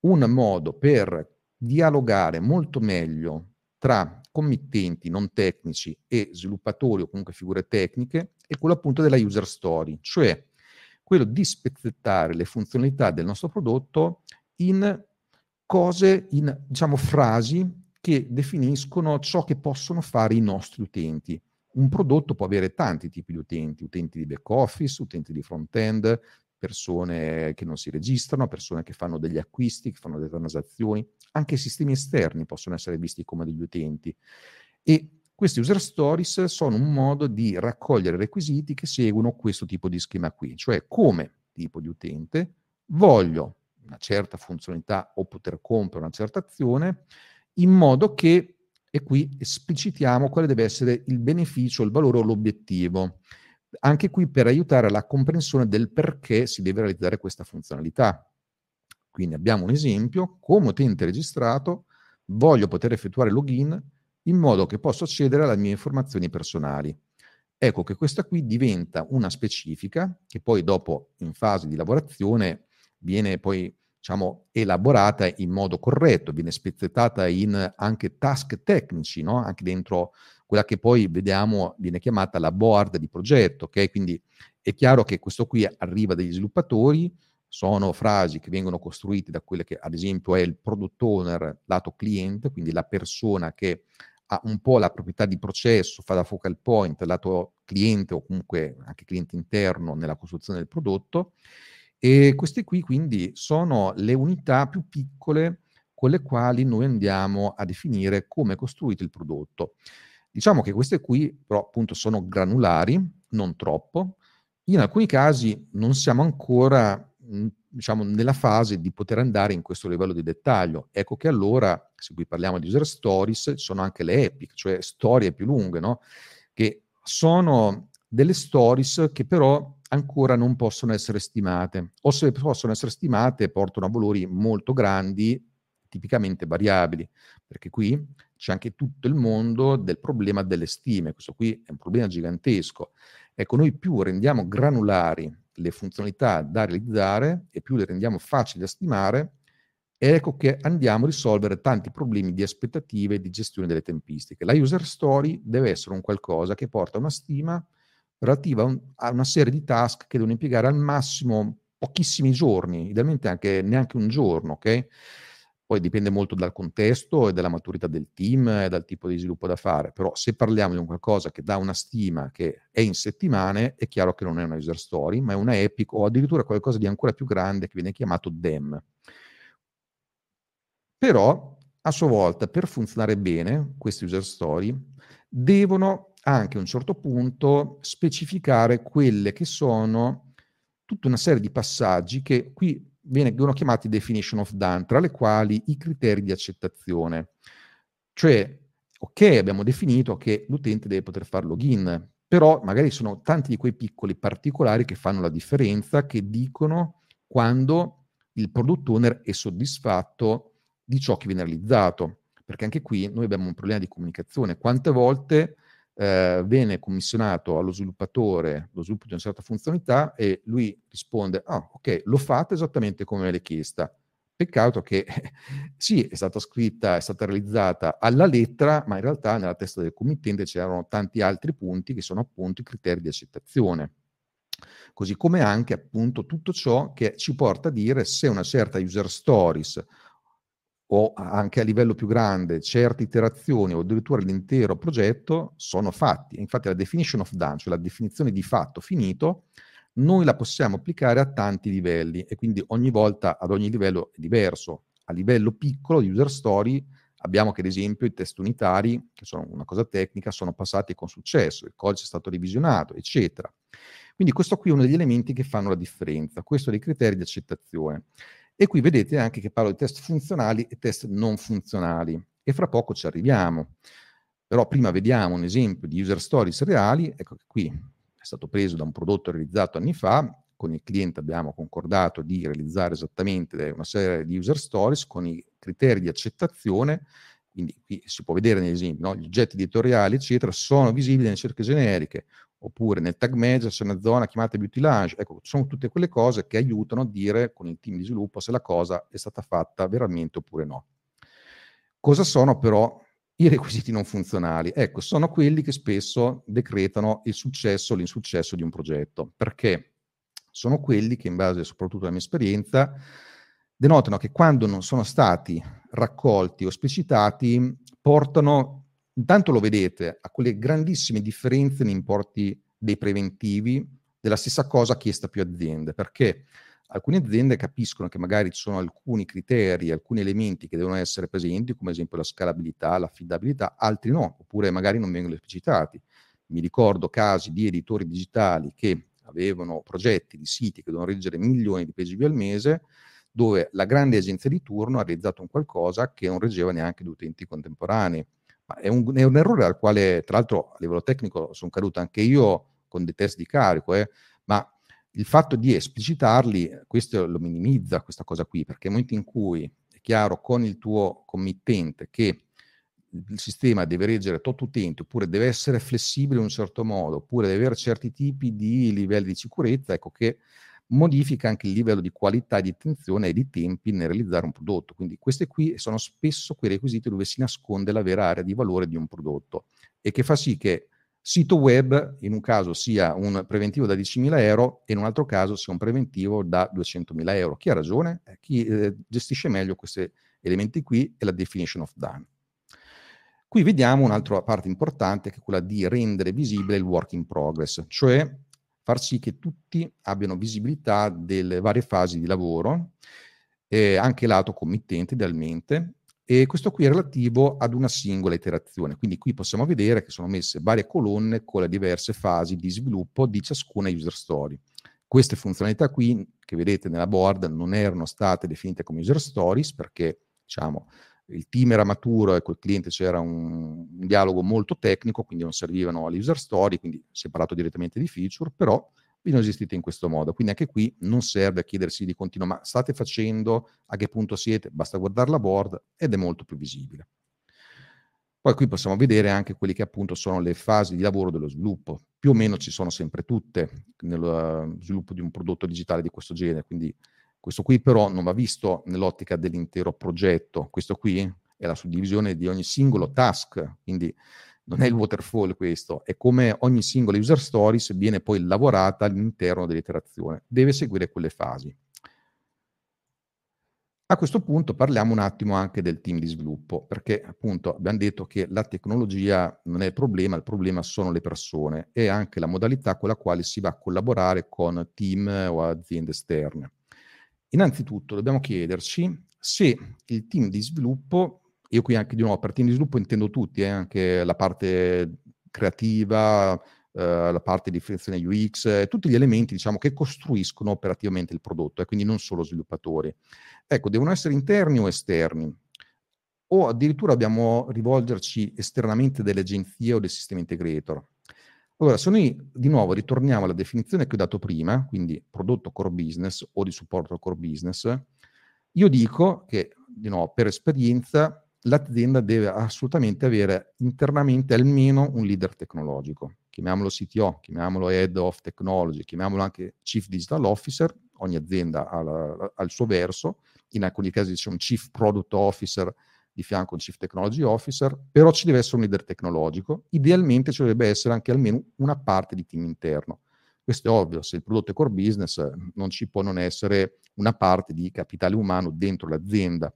un modo per dialogare molto meglio tra committenti non tecnici e sviluppatori o comunque figure tecniche è quello appunto della user story, cioè quello di spezzettare le funzionalità del nostro prodotto in cose, in diciamo frasi che definiscono ciò che possono fare i nostri utenti. Un prodotto può avere tanti tipi di utenti, utenti di back office, utenti di front end, persone che non si registrano, persone che fanno degli acquisti, che fanno delle transazioni, anche i sistemi esterni possono essere visti come degli utenti. E questi user stories sono un modo di raccogliere requisiti che seguono questo tipo di schema qui, cioè come tipo di utente voglio una certa funzionalità o poter compiere una certa azione, in modo che, e qui esplicitiamo quale deve essere il beneficio, il valore o l'obiettivo, anche qui per aiutare alla comprensione del perché si deve realizzare questa funzionalità. Quindi abbiamo un esempio: come utente registrato voglio poter effettuare login in modo che posso accedere alle mie informazioni personali. Ecco che questa qui diventa una specifica che poi dopo in fase di lavorazione viene poi elaborata in modo corretto, viene spezzettata in anche task tecnici, no? Anche dentro quella che poi vediamo viene chiamata la board di progetto, ok? Quindi è chiaro che questo qui arriva dagli sviluppatori, sono frasi che vengono costruite da quelle che ad esempio è il product owner lato cliente, quindi la persona che ha un po' la proprietà di processo, fa da focal point lato cliente o comunque anche cliente interno nella costruzione del prodotto. E queste qui quindi sono le unità più piccole con le quali noi andiamo a definire come è costruito il prodotto. Diciamo che queste qui però appunto sono granulari, non troppo. In alcuni casi non siamo ancora nella fase di poter andare in questo livello di dettaglio. Ecco che allora, se qui parliamo di user stories, sono anche le epic, cioè storie più lunghe, no? Che sono delle stories che però ancora non possono essere stimate, o se possono essere stimate portano a valori molto grandi, tipicamente variabili, perché qui c'è anche tutto il mondo del problema delle stime. Questo qui è un problema gigantesco. Ecco, noi più rendiamo granulari le funzionalità da realizzare e più le rendiamo facili da stimare, ecco che andiamo a risolvere tanti problemi di aspettative e di gestione delle tempistiche. La user story deve essere un qualcosa che porta a una stima relativa a una serie di task che devono impiegare al massimo pochissimi giorni, idealmente anche neanche un giorno, ok? Poi dipende molto dal contesto e dalla maturità del team e dal tipo di sviluppo da fare, però se parliamo di un qualcosa che dà una stima che è in settimane, è chiaro che non è una user story, ma è una epic o addirittura qualcosa di ancora più grande che viene chiamato DEM. Però, a sua volta, per funzionare bene, queste user story devono anche a un certo punto specificare quelle che sono tutta una serie di passaggi che qui vengono chiamati definition of done, tra le quali i criteri di accettazione. Cioè, ok, abbiamo definito che l'utente deve poter fare login, però magari sono tanti di quei piccoli particolari che fanno la differenza, che dicono quando il product owner è soddisfatto di ciò che viene realizzato. Perché anche qui noi abbiamo un problema di comunicazione. Quante volte viene commissionato allo sviluppatore lo sviluppo di una certa funzionalità e lui risponde: ah, ok, l'ho fatta esattamente come me l'hai chiesta. Peccato che sì, è stata scritta, è stata realizzata alla lettera, ma in realtà nella testa del committente c'erano tanti altri punti che sono appunto i criteri di accettazione. Così come anche appunto tutto ciò che ci porta a dire se una certa user stories o anche a livello più grande certe iterazioni o addirittura l'intero progetto sono fatti. Infatti la definition of done, cioè la definizione di fatto finito, noi la possiamo applicare a tanti livelli e quindi ogni volta ad ogni livello è diverso. A livello piccolo di user story abbiamo che ad esempio i test unitari, che sono una cosa tecnica, sono passati con successo, il codice è stato revisionato, eccetera. Quindi questo qui è uno degli elementi che fanno la differenza, questo dei criteri di accettazione. E qui vedete anche che parlo di test funzionali e test non funzionali, e fra poco ci arriviamo. Però prima vediamo un esempio di user stories reali. Ecco che qui è stato preso da un prodotto realizzato anni fa, con il cliente abbiamo concordato di realizzare esattamente una serie di user stories con i criteri di accettazione. Quindi qui si può vedere negli esempi, no? Gli oggetti editoriali, eccetera, sono visibili nelle ricerche generiche, oppure nel tag manager c'è una zona chiamata beauty lounge. Ecco, sono tutte quelle cose che aiutano a dire con il team di sviluppo se la cosa è stata fatta veramente oppure no. Cosa sono però i requisiti non funzionali? Ecco, sono quelli che spesso decretano il successo o l'insuccesso di un progetto, perché sono quelli che, in base soprattutto alla mia esperienza, denotano che quando non sono stati raccolti o esplicitati portano, intanto lo vedete, a quelle grandissime differenze nei importi dei preventivi della stessa cosa chiesta a più aziende, perché alcune aziende capiscono che magari ci sono alcuni criteri, alcuni elementi che devono essere presenti, come ad esempio la scalabilità, l'affidabilità, altri no, oppure magari non vengono esplicitati. Mi ricordo casi di editori digitali che avevano progetti di siti che dovevano reggere milioni di pagine al mese, dove la grande agenzia di turno ha realizzato un qualcosa che non reggeva neanche gli utenti contemporanei. Ma è un errore al quale, tra l'altro, a livello tecnico sono caduto anche io con dei test di carico, ma il fatto di esplicitarli, questo lo minimizza, questa cosa qui, perché nel momento in cui è chiaro con il tuo committente che il sistema deve reggere tot utenti, oppure deve essere flessibile in un certo modo, oppure deve avere certi tipi di livelli di sicurezza, ecco che modifica anche il livello di qualità, di attenzione e di tempi nel realizzare un prodotto. Quindi questi qui sono spesso quei requisiti dove si nasconde la vera area di valore di un prodotto e che fa sì che sito web in un caso sia un preventivo da 10.000 euro e in un altro caso sia un preventivo da 200.000 euro. Chi ha ragione? Chi gestisce meglio questi elementi qui è la definition of done. Qui vediamo un'altra parte importante che è quella di rendere visibile il work in progress, cioè far sì che tutti abbiano visibilità delle varie fasi di lavoro, anche lato committente idealmente, e questo qui è relativo ad una singola iterazione. Quindi qui possiamo vedere che sono messe varie colonne con le diverse fasi di sviluppo di ciascuna user story. Queste funzionalità qui, che vedete nella board, non erano state definite come user stories perché, diciamo, il team era maturo e col cliente c'era un dialogo molto tecnico, quindi non servivano alle user story, quindi si è parlato direttamente di feature, però vengono gestite in questo modo. Quindi anche qui non serve a chiedersi di continuo, ma state facendo, a che punto siete? Basta guardare la board ed è molto più visibile. Poi qui possiamo vedere anche quelli che appunto sono le fasi di lavoro dello sviluppo. Più o meno ci sono sempre tutte nello sviluppo di un prodotto digitale di questo genere, quindi questo qui però non va visto nell'ottica dell'intero progetto, questo qui è la suddivisione di ogni singolo task, quindi non è il waterfall questo, è come ogni singola user story, se viene poi lavorata all'interno dell'iterazione, deve seguire quelle fasi. A questo punto parliamo un attimo anche del team di sviluppo, perché appunto abbiamo detto che la tecnologia non è il problema sono le persone e anche la modalità con la quale si va a collaborare con team o aziende esterne. Innanzitutto dobbiamo chiederci se il team di sviluppo, io qui anche di nuovo per team di sviluppo intendo tutti, anche la parte creativa, la parte di definizione UX, tutti gli elementi diciamo che costruiscono operativamente il prodotto, quindi non solo sviluppatori. Ecco, devono essere interni o esterni, o addirittura dobbiamo rivolgerci esternamente delle agenzie o del sistema integrator. Allora, se noi di nuovo ritorniamo alla definizione che ho dato prima, quindi prodotto core business o di supporto al core business, io dico che, di nuovo, per esperienza, l'azienda deve assolutamente avere internamente almeno un leader tecnologico. Chiamiamolo CTO, chiamiamolo Head of Technology, chiamiamolo anche Chief Digital Officer, ogni azienda ha il suo verso, in alcuni casi c'è un Chief Product Officer, di fianco un Chief Technology Officer, però ci deve essere un leader tecnologico, idealmente ci dovrebbe essere anche almeno una parte di team interno. Questo è ovvio, se il prodotto è core business non ci può non essere una parte di capitale umano dentro l'azienda.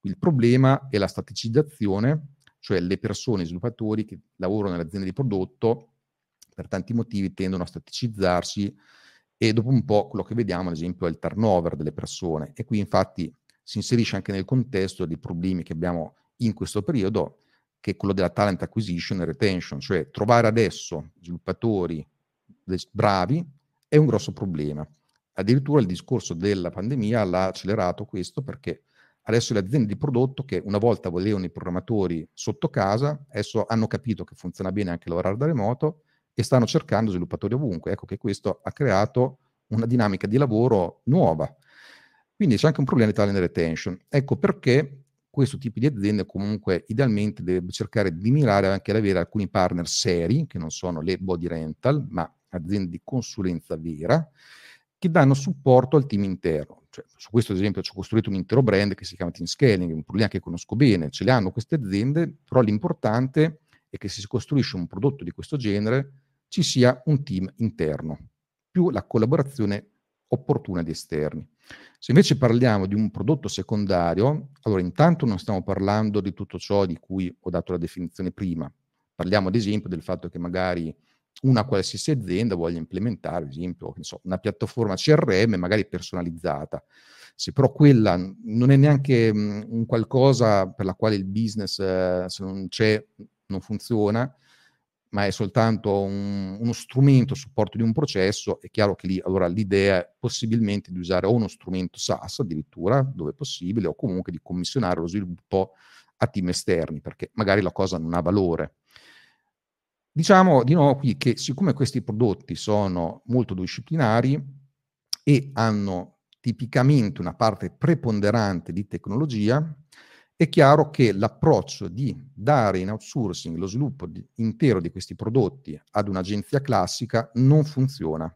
Il problema è la staticizzazione, cioè le persone, i sviluppatori che lavorano nell'azienda di prodotto, per tanti motivi tendono a staticizzarsi e dopo un po' quello che vediamo ad esempio è il turnover delle persone e qui infatti si inserisce anche nel contesto dei problemi che abbiamo in questo periodo, che è quello della talent acquisition e retention, cioè trovare adesso sviluppatori bravi è un grosso problema. Addirittura il discorso della pandemia l'ha accelerato questo, perché adesso le aziende di prodotto che una volta volevano i programmatori sotto casa, adesso hanno capito che funziona bene anche lavorare da remoto e stanno cercando sviluppatori ovunque. Ecco che questo ha creato una dinamica di lavoro nuova. Quindi c'è anche un problema di talent retention. Ecco perché questo tipo di aziende comunque idealmente deve cercare di mirare anche ad avere alcuni partner seri, che non sono le body rental, ma aziende di consulenza vera, che danno supporto al team interno. Cioè, su questo ad esempio ho costruito un intero brand che si chiama Team Scaling, un problema che conosco bene, ce le hanno queste aziende, però l'importante è che se si costruisce un prodotto di questo genere ci sia un team interno, più la collaborazione opportuna di esterni. Se invece parliamo di un prodotto secondario, allora intanto non stiamo parlando di tutto ciò di cui ho dato la definizione prima. Parliamo ad esempio del fatto che magari una qualsiasi azienda voglia implementare, ad esempio, una piattaforma CRM magari personalizzata. Se però quella non è neanche un qualcosa per la quale il business, se non c'è, non funziona, ma è soltanto uno strumento a supporto di un processo, è chiaro che lì allora l'idea è possibilmente di usare o uno strumento SaaS addirittura, dove è possibile, o comunque di commissionare lo sviluppo a team esterni, perché magari la cosa non ha valore. Diciamo di nuovo qui che siccome questi prodotti sono molto disciplinari e hanno tipicamente una parte preponderante di tecnologia, è chiaro che l'approccio di dare in outsourcing lo sviluppo intero di questi prodotti ad un'agenzia classica non funziona.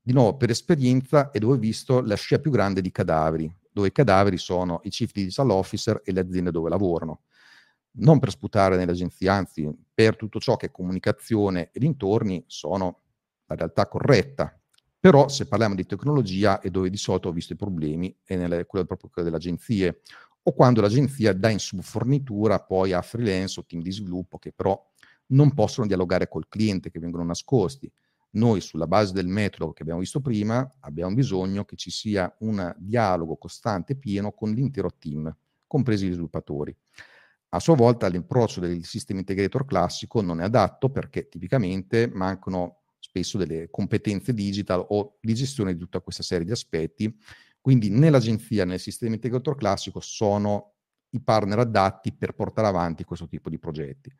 Di nuovo, per esperienza, e dove ho visto la scia più grande di cadaveri, dove i cadaveri sono i chief digital officer e le aziende dove lavorano. Non per sputare nell'agenzia, anzi, per tutto ciò che è comunicazione e dintorni sono la realtà corretta. Però se parliamo di tecnologia è dove di solito ho visto i problemi, è quello proprio delle agenzie, o quando l'agenzia dà in subfornitura poi a freelance o team di sviluppo che però non possono dialogare col cliente, che vengono nascosti. Noi sulla base del metodo che abbiamo visto prima abbiamo bisogno che ci sia un dialogo costante e pieno con l'intero team, compresi gli sviluppatori. A sua volta l'approccio del system integrator classico non è adatto perché tipicamente mancano spesso delle competenze digital o di gestione di tutta questa serie di aspetti. Quindi nell'agenzia, nel sistema integrator classico, sono i partner adatti per portare avanti questo tipo di progetti.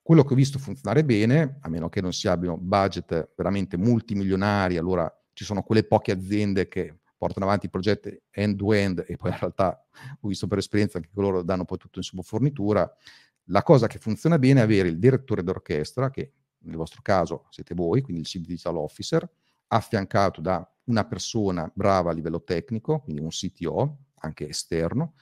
Quello che ho visto funzionare bene, a meno che non si abbiano budget veramente multimilionari, allora ci sono quelle poche aziende che portano avanti i progetti end-to-end e poi in realtà ho visto per esperienza che loro danno poi tutto in subfornitura. La cosa che funziona bene è avere il direttore d'orchestra, che nel vostro caso siete voi, quindi il Chief Digital Officer, affiancato da una persona brava a livello tecnico, quindi un CTO, anche esterno,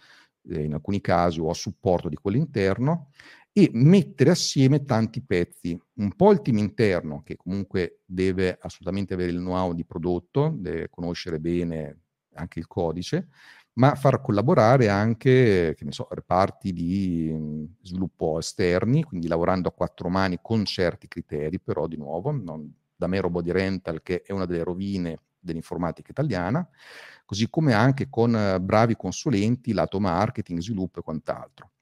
in alcuni casi o a supporto di quello interno, e mettere assieme tanti pezzi, un po' il team interno, che comunque deve assolutamente avere il know-how di prodotto, deve conoscere bene anche il codice, ma far collaborare anche, reparti di sviluppo esterni, quindi lavorando a quattro mani con certi criteri, però di nuovo, non da mero body rental, che è una delle rovine dell'informatica italiana, così come anche con bravi consulenti lato marketing, sviluppo e quant'altro.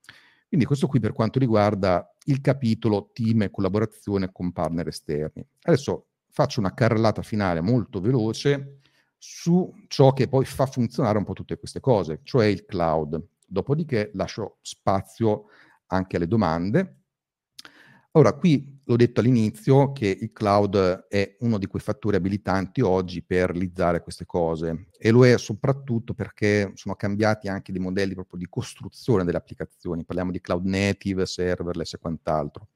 Quindi questo qui per quanto riguarda il capitolo team e collaborazione con partner esterni. Adesso faccio una carrellata finale molto veloce su ciò che poi fa funzionare un po' tutte queste cose, cioè il cloud. Dopodiché lascio spazio anche alle domande. Allora, qui l'ho detto all'inizio che il cloud è uno di quei fattori abilitanti oggi per realizzare queste cose, e lo è soprattutto perché sono cambiati anche dei modelli proprio di costruzione delle applicazioni. Parliamo di cloud native, serverless e quant'altro.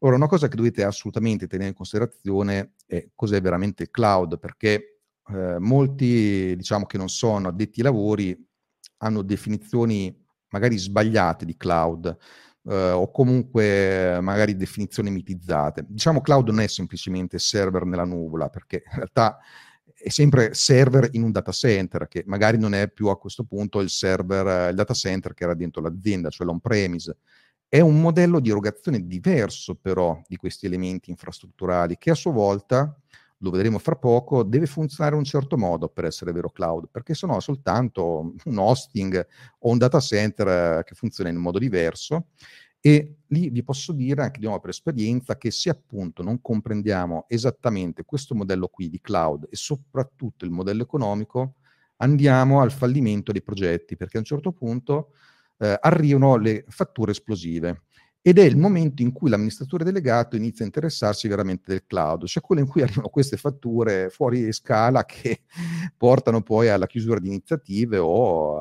Ora, una cosa che dovete assolutamente tenere in considerazione è cos'è veramente il cloud, perché molti, che non sono addetti ai lavori hanno definizioni magari sbagliate di cloud, o comunque magari definizioni mitizzate. Cloud non è semplicemente server nella nuvola, perché in realtà è sempre server in un data center, che magari non è più a questo punto il server, il data center che era dentro l'azienda, cioè l'on-premise. È un modello di erogazione diverso però di questi elementi infrastrutturali, che a sua volta, lo vedremo fra poco, deve funzionare in un certo modo per essere vero cloud, perché sennò è soltanto un hosting o un data center che funziona in un modo diverso. E lì vi posso dire anche di nuovo per esperienza che se appunto non comprendiamo esattamente questo modello qui di cloud e soprattutto il modello economico, andiamo al fallimento dei progetti, perché a un certo punto arrivano le fatture esplosive. ed è il momento in cui l'amministratore delegato inizia a interessarsi veramente del cloud, cioè quello in cui arrivano queste fatture fuori scala che portano poi alla chiusura di iniziative o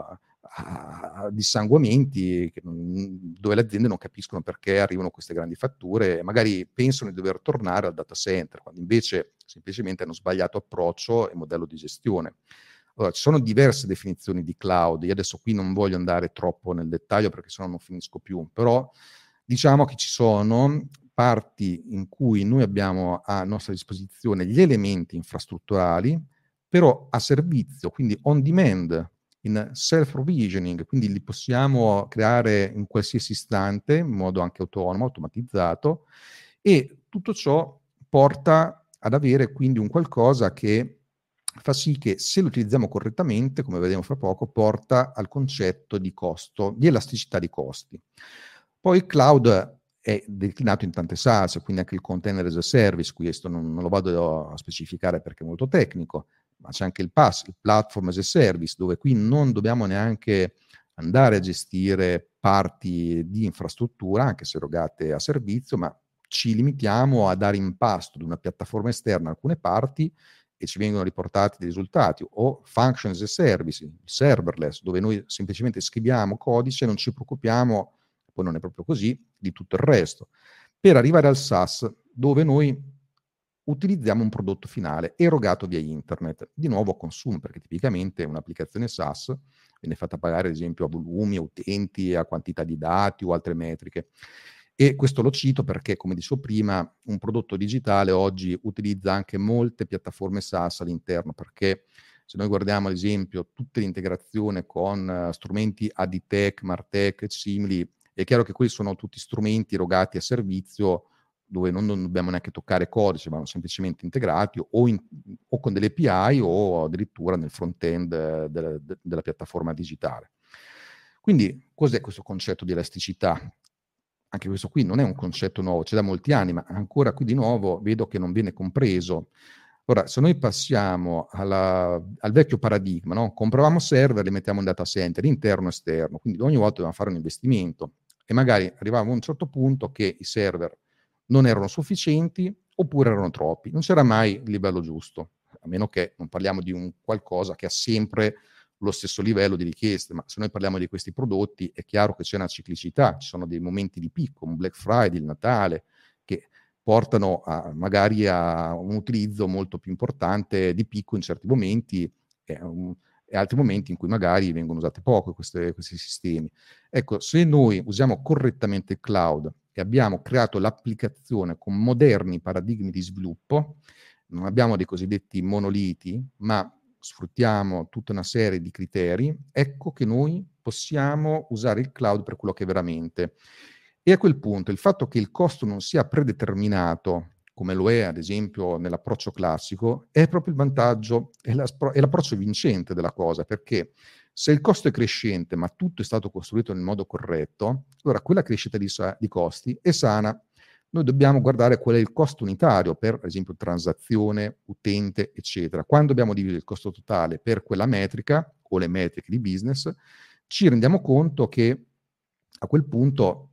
a dissanguamenti dove le aziende non capiscono perché arrivano queste grandi fatture, magari pensano di dover tornare al data center, quando invece semplicemente hanno sbagliato approccio e modello di gestione. Allora, ci sono diverse definizioni di cloud, io adesso qui non voglio andare troppo nel dettaglio perché sennò non finisco più, però diciamo che ci sono parti in cui noi abbiamo a nostra disposizione gli elementi infrastrutturali, però a servizio, quindi on demand, in self-provisioning, quindi li possiamo creare in qualsiasi istante, in modo anche autonomo, automatizzato, e tutto ciò porta ad avere quindi un qualcosa che fa sì che, se lo utilizziamo correttamente, come vedremo fra poco, porta al concetto di costo, di elasticità di costi. Poi il cloud è declinato in tante salse, quindi anche il container as a service, questo non lo vado a specificare perché è molto tecnico, ma c'è anche il PaaS, il platform as a service, dove qui non dobbiamo neanche andare a gestire parti di infrastruttura, anche se erogate a servizio, ma ci limitiamo a dare in pasto di una piattaforma esterna alcune parti e ci vengono riportati dei risultati, o function as a service, serverless, dove noi semplicemente scriviamo codice e non ci preoccupiamo, poi non è proprio così, di tutto il resto, per arrivare al SaaS, dove noi utilizziamo un prodotto finale erogato via internet, di nuovo a consumo, perché tipicamente un'applicazione SaaS viene fatta pagare ad esempio a volumi, a utenti, a quantità di dati o altre metriche. E questo lo cito perché, come dicevo prima, un prodotto digitale oggi utilizza anche molte piattaforme SaaS all'interno, perché se noi guardiamo ad esempio tutta l'integrazione con strumenti AdTech, MarTech, simili, è chiaro che quelli sono tutti strumenti erogati a servizio dove non dobbiamo neanche toccare codice, ma semplicemente integrati o con delle API o addirittura nel front-end della piattaforma digitale. Quindi cos'è questo concetto di elasticità? Anche questo qui non è un concetto nuovo, c'è da molti anni, ma ancora qui di nuovo vedo che non viene compreso. Ora, se noi passiamo al vecchio paradigma, no? Compravamo server, li mettiamo in data center, interno e esterno, quindi ogni volta dobbiamo fare un investimento e magari arrivavamo a un certo punto che i server non erano sufficienti oppure erano troppi, non c'era mai il livello giusto, a meno che non parliamo di un qualcosa che ha sempre lo stesso livello di richieste, ma se noi parliamo di questi prodotti è chiaro che c'è una ciclicità, ci sono dei momenti di picco, un Black Friday, il Natale, che portano magari a un utilizzo molto più importante di picco in certi momenti e altri momenti in cui magari vengono usate poco questi sistemi. Ecco, se noi usiamo correttamente il cloud e abbiamo creato l'applicazione con moderni paradigmi di sviluppo, non abbiamo dei cosiddetti monoliti, ma sfruttiamo tutta una serie di criteri, ecco che noi possiamo usare il cloud per quello che è veramente. E a quel punto il fatto che il costo non sia predeterminato, come lo è ad esempio nell'approccio classico, è proprio il vantaggio, è l'approccio vincente della cosa, perché se il costo è crescente ma tutto è stato costruito nel modo corretto, allora quella crescita di costi è sana. Noi dobbiamo guardare qual è il costo unitario per, ad esempio, transazione, utente, eccetera. Quando abbiamo diviso il costo totale per quella metrica o le metriche di business, ci rendiamo conto che a quel punto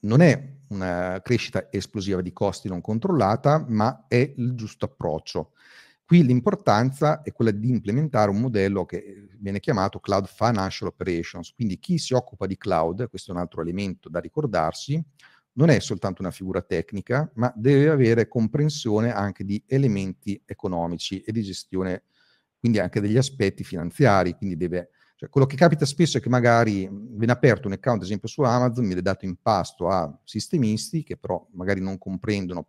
non è una crescita esplosiva di costi non controllata, ma è il giusto approccio. Qui l'importanza è quella di implementare un modello che viene chiamato Cloud Financial Operations, quindi chi si occupa di cloud, questo è un altro elemento da ricordarsi, non è soltanto una figura tecnica, ma deve avere comprensione anche di elementi economici e di gestione, quindi anche degli aspetti finanziari. Quindi quello che capita spesso è che magari viene aperto un account, ad esempio su Amazon, viene dato in pasto a sistemisti che però magari non comprendono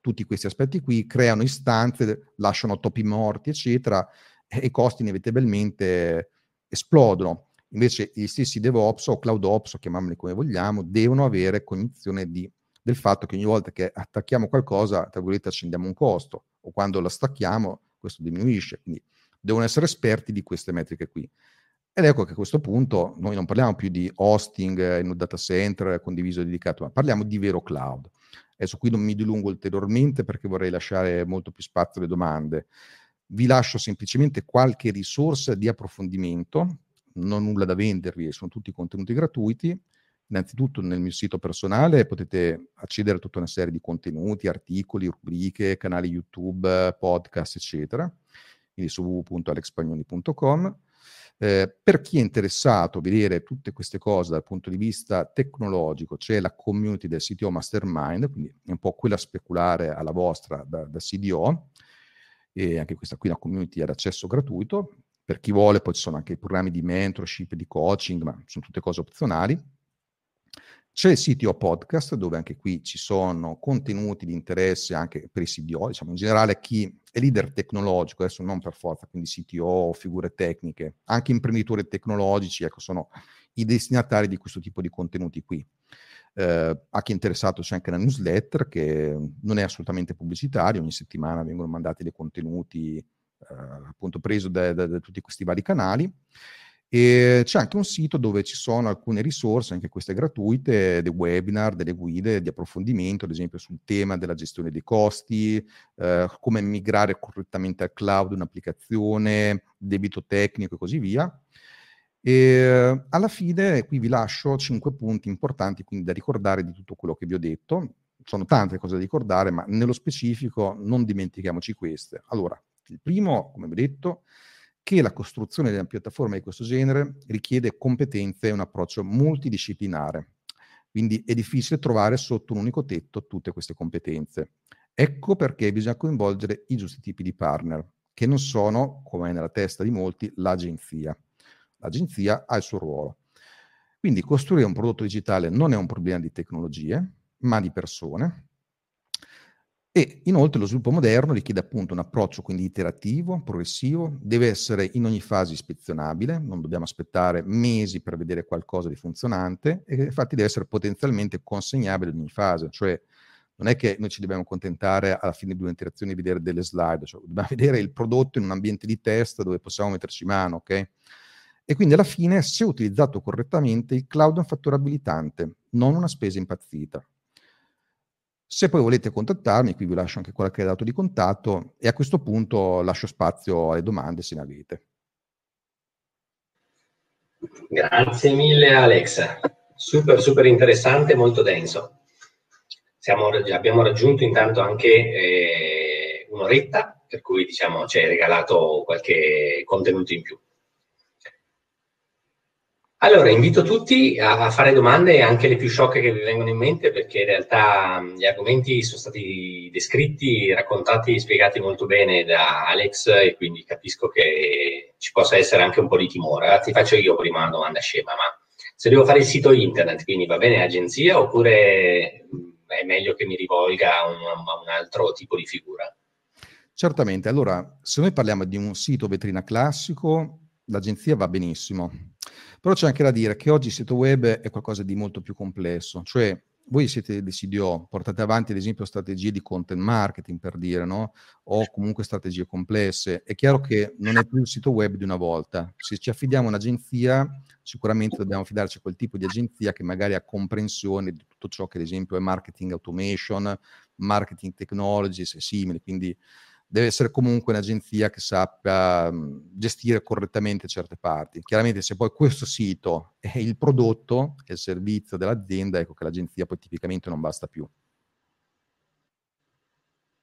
tutti questi aspetti qui, creano istanze, lasciano topi morti, eccetera, e i costi inevitabilmente esplodono. Invece gli stessi DevOps o CloudOps, chiamiamoli come vogliamo, devono avere cognizione del fatto che ogni volta che attacchiamo qualcosa, tra virgolette, accendiamo un costo, o quando la stacchiamo questo diminuisce, quindi devono essere esperti di queste metriche qui. Ed ecco che a questo punto noi non parliamo più di hosting in un data center condiviso dedicato, ma parliamo di vero cloud. Adesso qui non mi dilungo ulteriormente perché vorrei lasciare molto più spazio alle domande. Vi lascio semplicemente qualche risorsa di approfondimento, non nulla da vendervi, sono tutti contenuti gratuiti. Innanzitutto nel mio sito personale potete accedere a tutta una serie di contenuti, articoli, rubriche, canali YouTube, podcast, eccetera, quindi su www.alexspagnoli.com. Per chi è interessato a vedere tutte queste cose dal punto di vista tecnologico, c'è la community del CTO Mastermind, quindi è un po' quella speculare alla vostra da CDO, e anche questa qui, la community ad accesso gratuito. Per chi vuole poi ci sono anche i programmi di mentorship, di coaching, ma sono tutte cose opzionali. C'è il CTO Podcast, dove anche qui ci sono contenuti di interesse anche per i CDO, diciamo in generale chi è leader tecnologico, adesso non per forza, quindi CTO, figure tecniche, anche imprenditori tecnologici, ecco, sono i destinatari di questo tipo di contenuti qui. A chi è interessato c'è anche la newsletter, che non è assolutamente pubblicitaria, ogni settimana vengono mandati dei contenuti appunto preso da tutti questi vari canali. E c'è anche un sito dove ci sono alcune risorse, anche queste gratuite, dei webinar, delle guide di approfondimento, ad esempio sul tema della gestione dei costi, come migrare correttamente al cloud un'applicazione, debito tecnico e così via. E alla fine qui vi lascio 5 punti importanti quindi da ricordare di tutto quello che vi ho detto. Sono tante cose da ricordare, ma nello specifico non dimentichiamoci queste. Allora, il primo, come vi ho detto, che la costruzione di una piattaforma di questo genere richiede competenze e un approccio multidisciplinare, quindi è difficile trovare sotto un unico tetto tutte queste competenze. Ecco perché bisogna coinvolgere i giusti tipi di partner, che non sono, come è nella testa di molti, l'agenzia. L'agenzia ha il suo ruolo. Quindi costruire un prodotto digitale non è un problema di tecnologie, ma di persone. E inoltre lo sviluppo moderno richiede appunto un approccio quindi iterativo, progressivo, deve essere in ogni fase ispezionabile, non dobbiamo aspettare mesi per vedere qualcosa di funzionante, e infatti deve essere potenzialmente consegnabile in ogni fase, cioè non è che noi ci dobbiamo accontentare alla fine di una interazione di vedere delle slide, cioè dobbiamo vedere il prodotto in un ambiente di test dove possiamo metterci mano, ok? E quindi alla fine, se utilizzato correttamente, il cloud è un fattore abilitante, non una spesa impazzita. Se poi volete contattarmi, qui vi lascio anche qualche dato di contatto e a questo punto lascio spazio alle domande se ne avete. Grazie mille Alex, super interessante, molto denso. Abbiamo raggiunto intanto anche un'oretta, per cui diciamo ci hai regalato qualche contenuto in più. Allora, invito tutti a fare domande, anche le più sciocche che vi vengono in mente, perché in realtà gli argomenti sono stati descritti, raccontati, spiegati molto bene da Alex, e quindi capisco che ci possa essere anche un po' di timore. Allora, ti faccio io prima una domanda scema, ma se devo fare il sito internet, quindi va bene agenzia, oppure è meglio che mi rivolga a un altro tipo di figura? Certamente. Allora, se noi parliamo di un sito vetrina classico, l'agenzia va benissimo. Però c'è anche da dire che oggi il sito web è qualcosa di molto più complesso, cioè voi siete dei CDO, portate avanti ad esempio strategie di content marketing per dire, no? O comunque strategie complesse, è chiaro che non è più il sito web di una volta. Se ci affidiamo a un'agenzia, sicuramente dobbiamo affidarci a quel tipo di agenzia che magari ha comprensione di tutto ciò che ad esempio è marketing automation, marketing technologies e simili, quindi deve essere comunque un'agenzia che sappia gestire correttamente certe parti. Chiaramente se poi questo sito è il prodotto, è il servizio dell'azienda, ecco che l'agenzia poi tipicamente non basta più.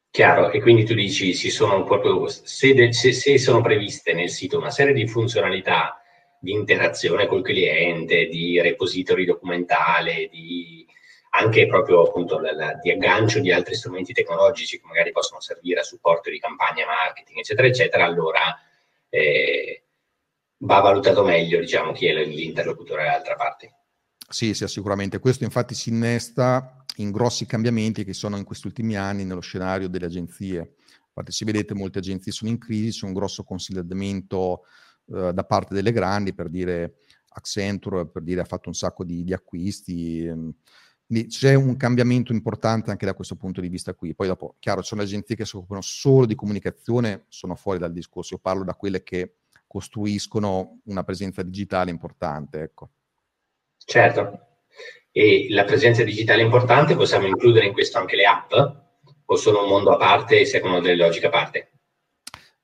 Chiaro, e quindi tu dici, ci sono proprio, se sono previste nel sito una serie di funzionalità di interazione col cliente, di repository documentale, di anche proprio appunto di aggancio di altri strumenti tecnologici che magari possono servire a supporto di campagne marketing, eccetera, eccetera, allora va valutato meglio, diciamo, chi è l'interlocutore dall'altra parte. Sì, sicuramente. Questo infatti si innesta in grossi cambiamenti che sono in questi ultimi anni nello scenario delle agenzie. Infatti, se vedete, molte agenzie sono in crisi, c'è un grosso consolidamento da parte delle grandi, per dire Accenture, per dire ha fatto un sacco di acquisti, quindi c'è un cambiamento importante anche da questo punto di vista qui. Poi dopo, chiaro, ci sono agenzie che si occupano solo di comunicazione, sono fuori dal discorso. Io parlo da quelle che costruiscono una presenza digitale importante, ecco. Certo. E la presenza digitale importante possiamo includere in questo anche le app? O sono un mondo a parte e seguono delle logiche a parte?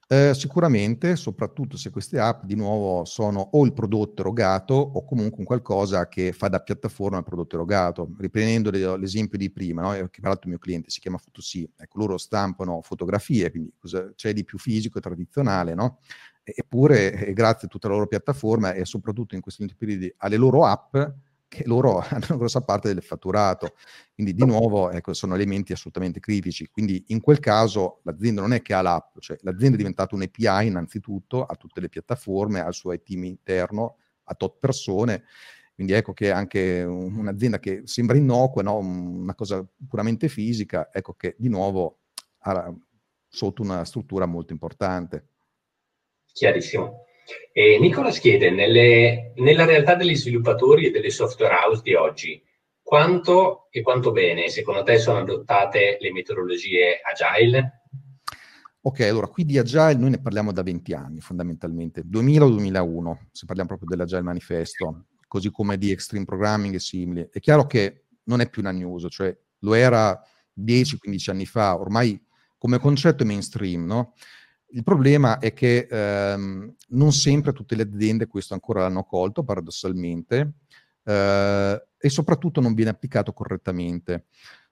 Sicuramente, soprattutto se queste app di nuovo sono o il prodotto erogato o comunque un qualcosa che fa da piattaforma al prodotto erogato. Riprendendo l'esempio di prima, no? Che peraltro il mio cliente si chiama Fotosì, ecco, loro stampano fotografie, quindi cosa c'è di più fisico e tradizionale, no? Eppure, grazie a tutta la loro piattaforma e soprattutto in questi periodi alle loro app, che loro hanno una grossa parte del fatturato. Quindi di nuovo, ecco, sono elementi assolutamente critici. Quindi in quel caso l'azienda non è che ha l'app, cioè l'azienda è diventata un API innanzitutto a tutte le piattaforme, al suo team interno, a tot persone. Quindi ecco che anche un'azienda che sembra innocua, no? Una cosa puramente fisica, ecco che di nuovo ha sotto una struttura molto importante. Chiarissimo. Nicola chiede, nella realtà degli sviluppatori e delle software house di oggi, quanto e quanto bene secondo te sono adottate le metodologie Agile? Ok, allora qui di Agile noi ne parliamo da 20 anni fondamentalmente, 2000 o 2001, se parliamo proprio dell'Agile Manifesto, così come di Extreme Programming e simili. È chiaro che non è più una news, cioè lo era 10-15 anni fa, ormai come concetto è mainstream, no? Il problema è che non sempre tutte le aziende questo ancora l'hanno colto, paradossalmente, e soprattutto non viene applicato correttamente.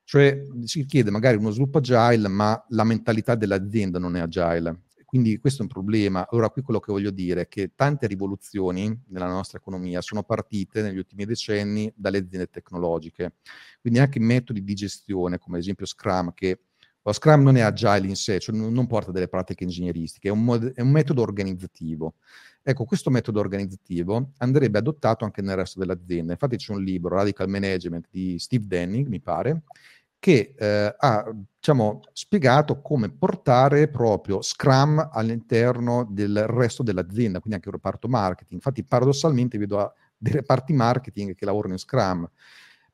Cioè si chiede magari uno sviluppo agile, ma la mentalità dell'azienda non è agile. Quindi questo è un problema. Allora qui quello che voglio dire è che tante rivoluzioni nella nostra economia sono partite negli ultimi decenni dalle aziende tecnologiche. Quindi anche metodi di gestione, come ad esempio Scrum, che lo Scrum non è agile in sé, cioè non porta delle pratiche ingegneristiche, è un metodo organizzativo. Ecco, questo metodo organizzativo andrebbe adottato anche nel resto dell'azienda. Infatti c'è un libro, Radical Management, di Steve Denning, mi pare, che ha, diciamo, spiegato come portare proprio Scrum all'interno del resto dell'azienda, quindi anche il reparto marketing. Infatti paradossalmente vedo dei reparti marketing che lavorano in Scrum,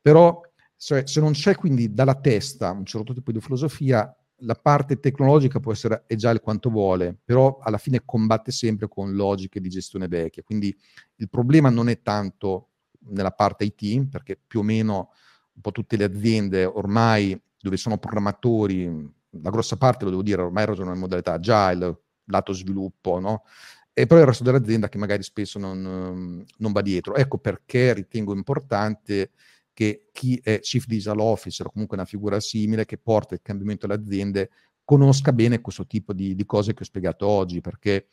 però... Cioè, se non c'è quindi dalla testa un certo tipo di filosofia, la parte tecnologica può essere agile quanto vuole, però alla fine combatte sempre con logiche di gestione vecchia. Quindi il problema non è tanto nella parte IT, perché più o meno un po' tutte le aziende ormai dove sono programmatori, la grossa parte, lo devo dire, ormai ragionano in modalità agile, lato sviluppo, no? E però il resto dell'azienda che magari spesso non va dietro. Ecco perché ritengo importante che chi è Chief Digital Officer o comunque una figura simile che porta il cambiamento alle aziende conosca bene questo tipo di cose che ho spiegato oggi, perché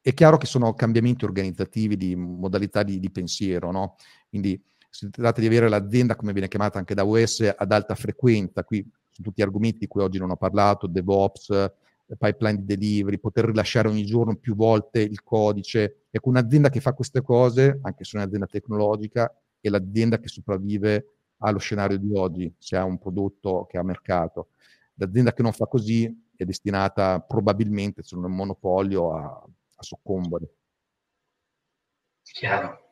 è chiaro che sono cambiamenti organizzativi di modalità di pensiero, no? Quindi si tratta di avere l'azienda, come viene chiamata anche da OS, ad alta frequenza. Qui sono tutti argomenti di cui oggi non ho parlato, DevOps, pipeline di delivery, poter rilasciare ogni giorno più volte il codice. Ecco, un'azienda che fa queste cose, anche se è un'azienda tecnologica, è l'azienda che sopravvive allo scenario di oggi, se ha un prodotto che ha mercato. L'azienda che non fa così è destinata probabilmente, se non è un monopolio, a soccombere. Chiaro.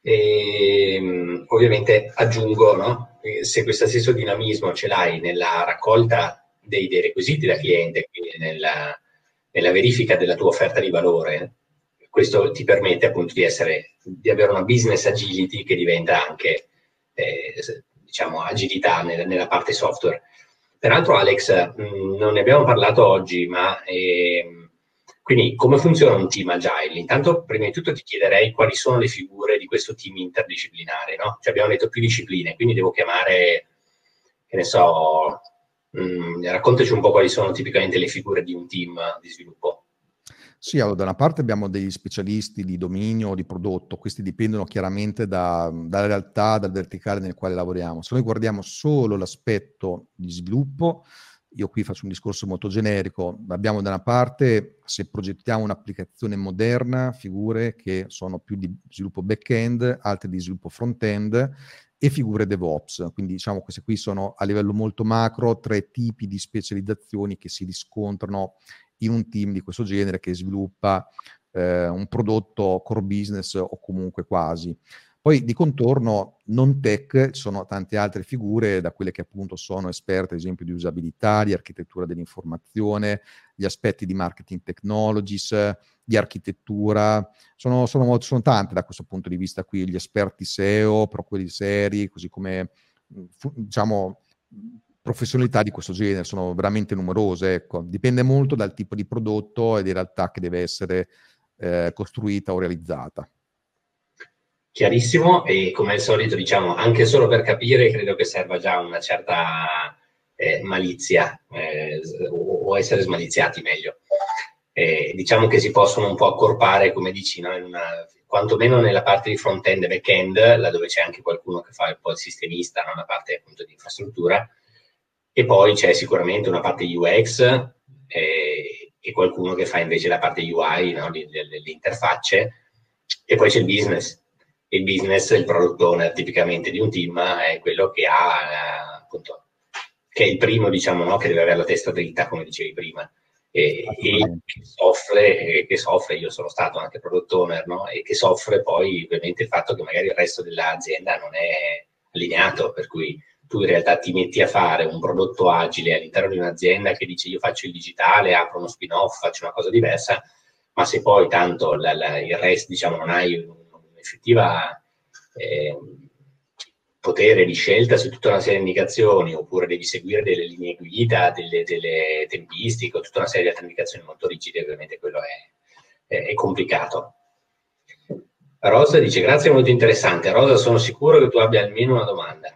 E, ovviamente aggiungo, no? Se questo stesso dinamismo ce l'hai nella raccolta dei requisiti da cliente, quindi nella verifica della tua offerta di valore, questo ti permette appunto di avere una business agility che diventa anche, diciamo, agilità nella parte software. Peraltro, Alex, non ne abbiamo parlato oggi, ma quindi come funziona un team agile? Intanto, prima di tutto, ti chiederei quali sono le figure di questo team interdisciplinare, no? Cioè, abbiamo detto più discipline, quindi devo chiamare, che ne so, raccontaci un po' quali sono tipicamente le figure di un team di sviluppo. Sì, allora da una parte abbiamo degli specialisti di dominio o di prodotto, questi dipendono chiaramente dalla realtà, dal verticale nel quale lavoriamo. Se noi guardiamo solo l'aspetto di sviluppo, io qui faccio un discorso molto generico, abbiamo da una parte, se progettiamo un'applicazione moderna, figure che sono più di sviluppo back-end, altre di sviluppo front-end e figure DevOps. Quindi diciamo queste qui sono a livello molto macro tre tipi di specializzazioni che si riscontrano in un team di questo genere che sviluppa un prodotto core business o comunque quasi. Poi di contorno non tech ci sono tante altre figure, da quelle che appunto sono esperte, ad esempio, di usabilità, di architettura dell'informazione, gli aspetti di marketing technologies, di architettura, sono tante da questo punto di vista qui, gli esperti SEO, però quelli seri, così come diciamo professionalità di questo genere, sono veramente numerose, ecco. Dipende molto dal tipo di prodotto e di realtà che deve essere costruita o realizzata. Chiarissimo, e come al solito diciamo, anche solo per capire credo che serva già una certa malizia, o essere smaliziati meglio. Diciamo che si possono un po' accorpare, come dici, no? In una, quantomeno nella parte di front-end e back-end, laddove c'è anche qualcuno che fa un po' il sistemista, no? Una parte appunto di infrastruttura, e poi c'è sicuramente una parte UX e qualcuno che fa invece la parte UI, no? Le interfacce, e poi c'è il business. Il business, il product owner tipicamente di un team, è quello che ha appunto, che è il primo, diciamo, no? Che deve avere la testa dritta, come dicevi prima, e che soffre, io sono stato anche product owner, no? E che soffre poi ovviamente il fatto che magari il resto dell'azienda non è allineato, per cui tu in realtà ti metti a fare un prodotto agile all'interno di un'azienda che dice io faccio il digitale, apro uno spin-off, faccio una cosa diversa, ma se poi tanto il resto, diciamo, non hai effettiva potere di scelta su tutta una serie di indicazioni, oppure devi seguire delle linee guida, delle tempistiche, o tutta una serie di altre indicazioni molto rigide, ovviamente quello è complicato. Rosa dice, grazie, molto interessante. Rosa, sono sicuro che tu abbia almeno una domanda.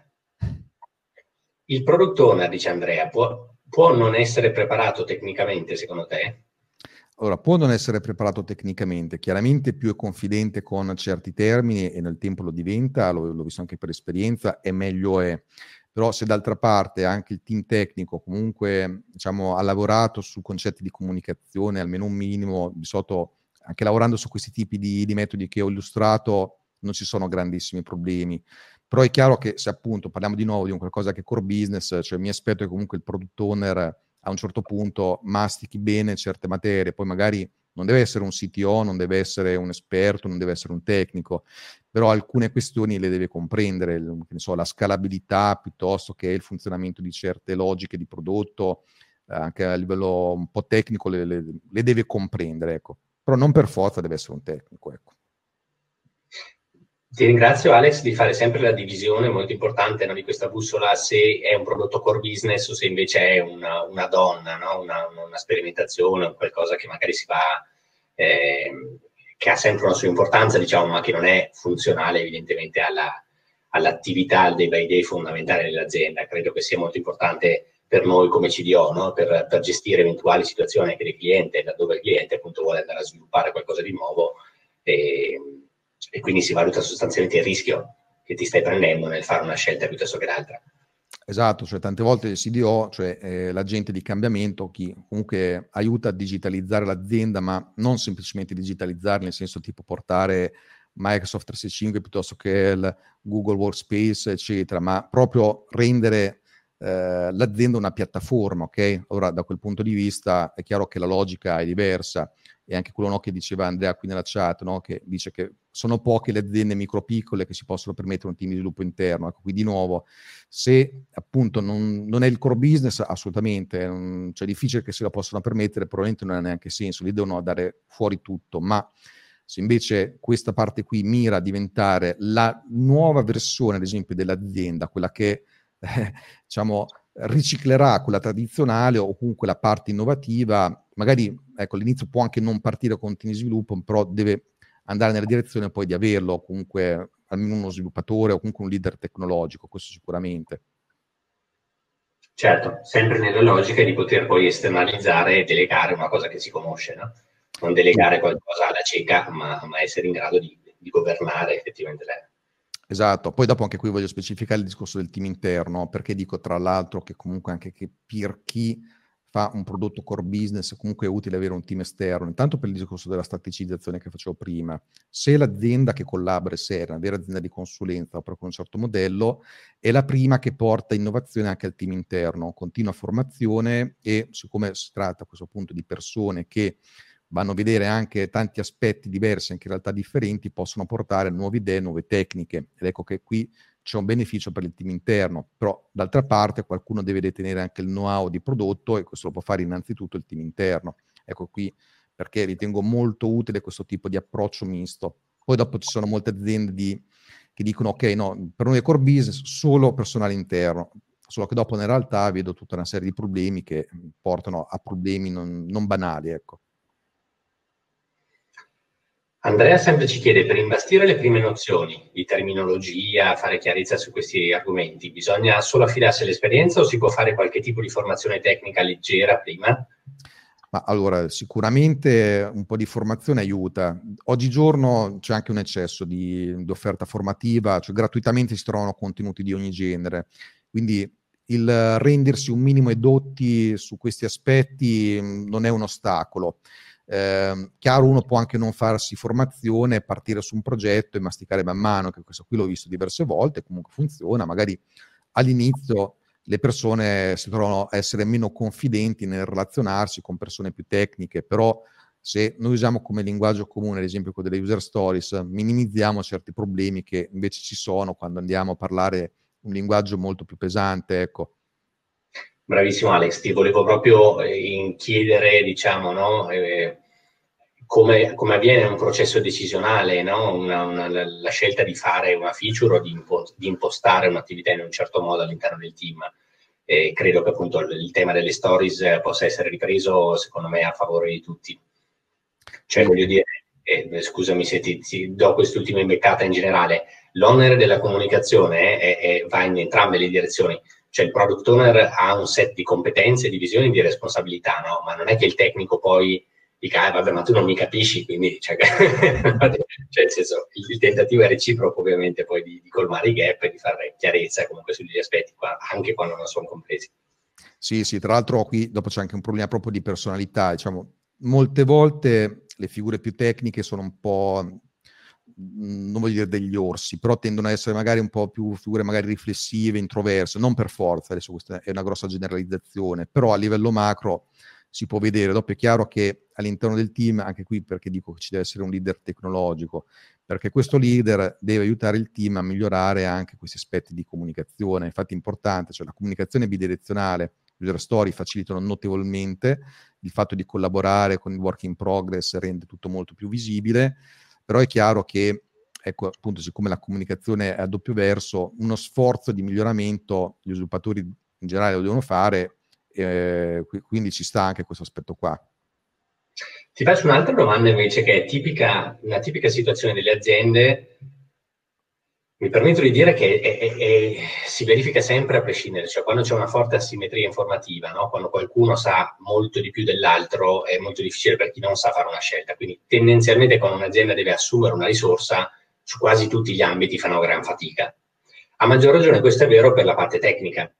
Il product owner, dice Andrea, può non essere preparato tecnicamente, secondo te? Allora, può non essere preparato tecnicamente, chiaramente più è confidente con certi termini e nel tempo lo diventa, l'ho visto anche per esperienza, e meglio è. Però se d'altra parte anche il team tecnico comunque, diciamo, ha lavorato su concetti di comunicazione, almeno un minimo, di solito anche lavorando su questi tipi di metodi che ho illustrato, non ci sono grandissimi problemi. Però è chiaro che se appunto parliamo di nuovo di un qualcosa che è core business, cioè mi aspetto che comunque il product owner a un certo punto mastichi bene certe materie, poi magari non deve essere un CTO, non deve essere un esperto, non deve essere un tecnico, però alcune questioni le deve comprendere, che ne so, la scalabilità piuttosto che il funzionamento di certe logiche di prodotto, anche a livello un po' tecnico le deve comprendere, ecco. Però non per forza deve essere un tecnico, ecco. Ti ringrazio Alex di fare sempre la divisione molto importante, no, di questa bussola, se è un prodotto core business o se invece è una donna, no? Una sperimentazione, qualcosa che magari si va, che ha sempre una sua importanza, diciamo, ma che non è funzionale evidentemente all'attività, al day by day fondamentale dell'azienda. Credo che sia molto importante per noi come CDO, no? Per gestire eventuali situazioni anche del cliente, laddove il cliente appunto vuole andare a sviluppare qualcosa di nuovo, e quindi si valuta sostanzialmente il rischio che ti stai prendendo nel fare una scelta piuttosto che l'altra. Esatto, cioè tante volte il CDO, cioè l'agente di cambiamento, chi comunque aiuta a digitalizzare l'azienda, ma non semplicemente digitalizzare nel senso tipo portare Microsoft 365 piuttosto che il Google Workspace, eccetera, ma proprio rendere l'azienda una piattaforma, ok? Ora, da quel punto di vista è chiaro che la logica è diversa, e anche quello, no, che diceva Andrea qui nella chat, no, che dice che sono poche le aziende micro-piccole che si possono permettere un team di sviluppo interno. Ecco, qui di nuovo, se appunto non è il core business, assolutamente, cioè è difficile che se la possano permettere, probabilmente non ha neanche senso, li devono dare fuori tutto, ma se invece questa parte qui mira a diventare la nuova versione, ad esempio, dell'azienda, quella che, diciamo, riciclerà quella tradizionale o comunque la parte innovativa, magari, ecco, all'inizio può anche non partire con team di sviluppo, però deve andare nella direzione poi di averlo comunque almeno uno sviluppatore o comunque un leader tecnologico, questo sicuramente. Certo, sempre nella logica di poter poi esternalizzare e delegare una cosa che si conosce, no? Non delegare qualcosa alla cieca, ma essere in grado di governare effettivamente lei. Esatto, poi dopo anche qui voglio specificare il discorso del team interno, perché dico tra l'altro che comunque anche che per chi fa un prodotto core business comunque è utile avere un team esterno, intanto per il discorso della strategizzazione che facevo prima. Se l'azienda che collabora è una vera azienda di consulenza o proprio un certo modello, è la prima che porta innovazione anche al team interno, continua formazione, e siccome si tratta a questo punto di persone che vanno a vedere anche tanti aspetti diversi, anche in realtà differenti, possono portare nuove idee, nuove tecniche. Ed ecco che qui c'è un beneficio per il team interno, però d'altra parte qualcuno deve detenere anche il know-how di prodotto, e questo lo può fare innanzitutto il team interno. Ecco qui perché ritengo molto utile questo tipo di approccio misto. Poi dopo ci sono molte aziende che dicono ok, no, per noi è core business solo personale interno. solo che dopo in realtà vedo tutta una serie di problemi che portano a problemi non banali, ecco. Andrea sempre ci chiede, per imbastire le prime nozioni di terminologia, fare chiarezza su questi argomenti, bisogna solo affidarsi all'esperienza o si può fare qualche tipo di formazione tecnica leggera prima? Ma allora, sicuramente un po' di formazione aiuta. Oggigiorno c'è anche un eccesso di offerta formativa, cioè gratuitamente si trovano contenuti di ogni genere, quindi il rendersi un minimo edotti su questi aspetti non è un ostacolo. Chiaro, uno può anche non farsi formazione, partire su un progetto e masticare man mano, che questo qui l'ho visto diverse volte, comunque funziona. Magari all'inizio le persone si trovano a essere meno confidenti nel relazionarsi con persone più tecniche, però se noi usiamo come linguaggio comune, ad esempio, con delle user stories, minimizziamo certi problemi che invece ci sono quando andiamo a parlare un linguaggio molto più pesante, ecco. Bravissimo Alex, ti volevo proprio chiedere, diciamo, no, come avviene un processo decisionale, no? La scelta di fare una feature o di impostare un'attività in un certo modo all'interno del team. Credo che appunto il tema delle stories possa essere ripreso, secondo me, a favore di tutti. Cioè, voglio dire, scusami se ti do quest'ultima imbeccata in generale, l'onere della comunicazione va in entrambe le direzioni. Cioè il product owner ha un set di competenze, di visioni, di responsabilità, no? Ma non è che il tecnico poi dica, vabbè, ma tu non mi capisci, quindi, cioè, nel senso, il tentativo è reciproco, ovviamente, poi di colmare i gap e di fare chiarezza comunque sugli aspetti, anche quando non sono compresi. Sì, tra l'altro qui dopo c'è anche un problema proprio di personalità, diciamo, molte volte le figure più tecniche sono un po', non voglio dire degli orsi, però tendono a essere magari un po' più figure magari riflessive, introverse, non per forza, adesso questa è una grossa generalizzazione, però a livello macro si può vedere. Dopo è chiaro che all'interno del team, anche qui perché dico che ci deve essere un leader tecnologico, perché questo leader deve aiutare il team a migliorare anche questi aspetti di comunicazione, infatti è importante, cioè la comunicazione bidirezionale, user story facilitano notevolmente, il fatto di collaborare con il work in progress rende tutto molto più visibile. Però è chiaro che, ecco, appunto, siccome la comunicazione è a doppio verso, uno sforzo di miglioramento gli sviluppatori in generale lo devono fare, quindi ci sta anche questo aspetto qua. Ti faccio un'altra domanda invece che è una tipica situazione delle aziende, mi permetto di dire che si verifica sempre a prescindere, cioè quando c'è una forte asimmetria informativa, no? Quando qualcuno sa molto di più dell'altro è molto difficile per chi non sa fare una scelta, quindi tendenzialmente quando un'azienda deve assumere una risorsa su quasi tutti gli ambiti fanno gran fatica. A maggior ragione questo è vero per la parte tecnica,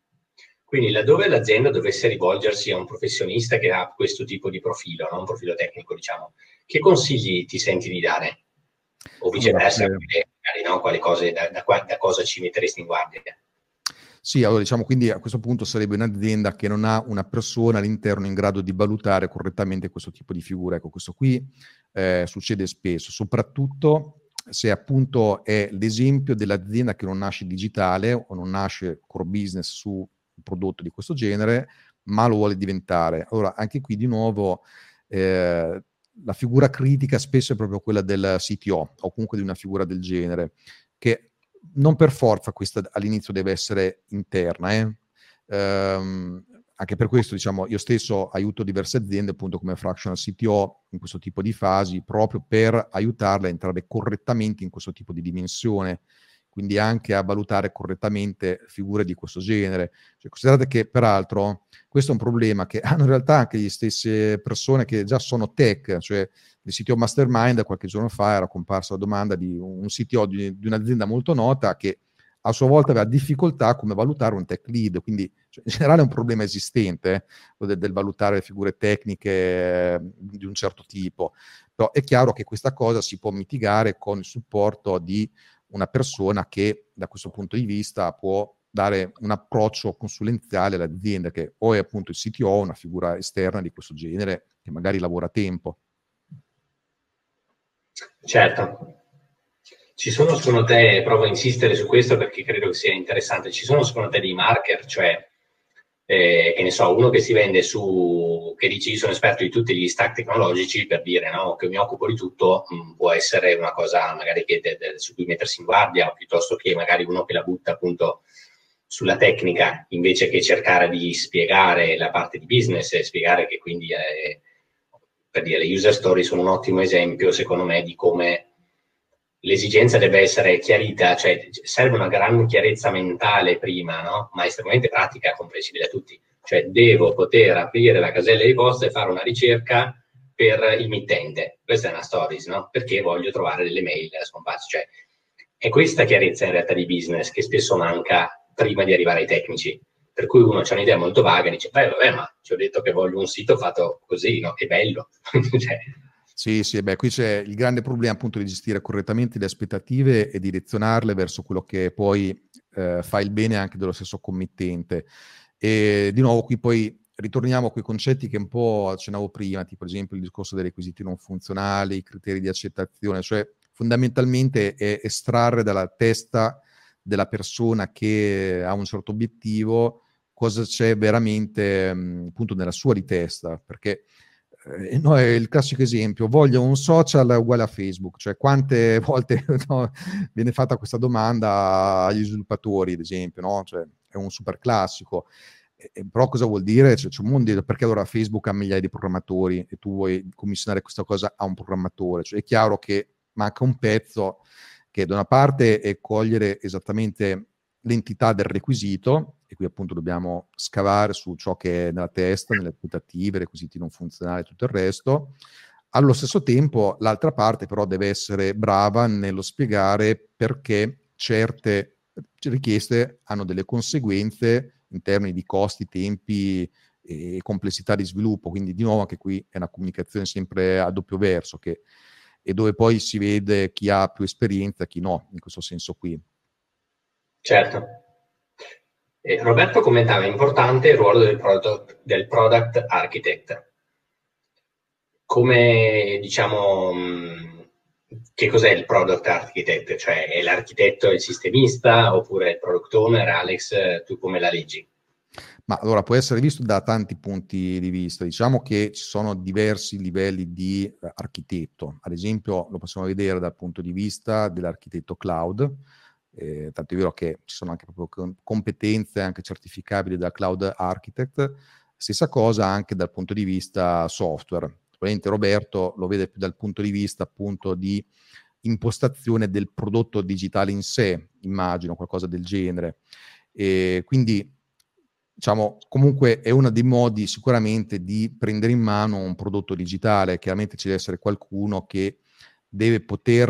quindi laddove l'azienda dovesse rivolgersi a un professionista che ha questo tipo di profilo, no? Un profilo tecnico, diciamo, che consigli ti senti di dare? O viceversa, no? Quali cose, da cosa ci metteresti in guardia? Sì, allora diciamo, quindi a questo punto sarebbe un'azienda che non ha una persona all'interno in grado di valutare correttamente questo tipo di figura. Ecco, questo qui succede spesso, soprattutto se appunto è l'esempio dell'azienda che non nasce digitale o non nasce core business su un prodotto di questo genere, ma lo vuole diventare. Allora, anche qui di nuovo la figura critica spesso è proprio quella del CTO o comunque di una figura del genere, che non per forza questa all'inizio deve essere interna. Anche per questo, diciamo, io stesso aiuto diverse aziende appunto come Fractional CTO in questo tipo di fasi, proprio per aiutarle a entrare correttamente in questo tipo di dimensione, quindi anche a valutare correttamente figure di questo genere. Cioè, considerate che, peraltro, questo è un problema che hanno in realtà anche le stesse persone che già sono tech, cioè nel CTO Mastermind qualche giorno fa era comparsa la domanda di un CTO di un'azienda molto nota che a sua volta aveva difficoltà a come valutare un tech lead, quindi cioè, in generale è un problema esistente, del valutare figure tecniche di un certo tipo, però è chiaro che questa cosa si può mitigare con il supporto di una persona che da questo punto di vista può dare un approccio consulenziale all'azienda, che o è appunto il CTO, una figura esterna di questo genere che magari lavora a tempo. Certo. Ci sono, secondo te, provo a insistere su questo perché credo che sia interessante, ci sono secondo te dei marker, cioè che ne so, uno che si vende su, che dice io sono esperto di tutti gli stack tecnologici, per dire, no, che mi occupo di tutto, può essere una cosa magari che su cui mettersi in guardia, o piuttosto che magari uno che la butta appunto sulla tecnica, invece che cercare di spiegare la parte di business e spiegare che quindi, per dire, le user story sono un ottimo esempio, secondo me, di come l'esigenza debba essere chiarita, cioè serve una gran chiarezza mentale prima, no? Ma estremamente pratica, comprensibile a tutti. Cioè devo poter aprire la casella di posta e fare una ricerca per il mittente. Questa è una stories, no? Perché voglio trovare delle mail scomparse. Cioè è questa chiarezza in realtà di business che spesso manca prima di arrivare ai tecnici. Per cui uno c'ha un'idea molto vaga e dice, beh, vabbè, ma ci ho detto che voglio un sito fatto così, no? È bello. Cioè, sì, beh, qui c'è il grande problema appunto di gestire correttamente le aspettative e direzionarle verso quello che poi fa il bene anche dello stesso committente. E di nuovo qui poi ritorniamo a quei concetti che un po' accennavo prima, tipo ad esempio il discorso dei requisiti non funzionali, i criteri di accettazione, cioè fondamentalmente è estrarre dalla testa della persona che ha un certo obiettivo cosa c'è veramente appunto nella sua di testa, perché no, è il classico esempio, voglio un social uguale a Facebook, cioè quante volte no, viene fatta questa domanda agli sviluppatori ad esempio, no? Cioè, è un super classico, però cosa vuol dire? Cioè, c'è un mondo, perché allora Facebook ha migliaia di programmatori e tu vuoi commissionare questa cosa a un programmatore? Cioè, è chiaro che manca un pezzo che da una parte è cogliere esattamente l'entità del requisito, e qui appunto dobbiamo scavare su ciò che è nella testa, nelle aspettative, requisiti non funzionali e tutto il resto. Allo stesso tempo l'altra parte però deve essere brava nello spiegare perché certe richieste hanno delle conseguenze in termini di costi, tempi e complessità di sviluppo, quindi di nuovo anche qui è una comunicazione sempre a doppio verso, che e dove poi si vede chi ha più esperienza, chi no, in questo senso qui. Certo. Roberto commentava, è importante il ruolo del product architect. Come, diciamo, che cos'è il product architect? Cioè è l'architetto, il sistemista, oppure il product owner? Alex, tu come la leggi? Ma allora può essere visto da tanti punti di vista. Diciamo che ci sono diversi livelli di architetto. Ad esempio lo possiamo vedere dal punto di vista dell'architetto cloud, tanto è vero che ci sono anche proprio competenze anche certificabili da cloud architect. Stessa cosa anche dal punto di vista software. Ovviamente Roberto lo vede più dal punto di vista appunto di impostazione del prodotto digitale in sé, immagino qualcosa del genere, e quindi diciamo comunque è uno dei modi sicuramente di prendere in mano un prodotto digitale. Chiaramente ci deve essere qualcuno che deve poter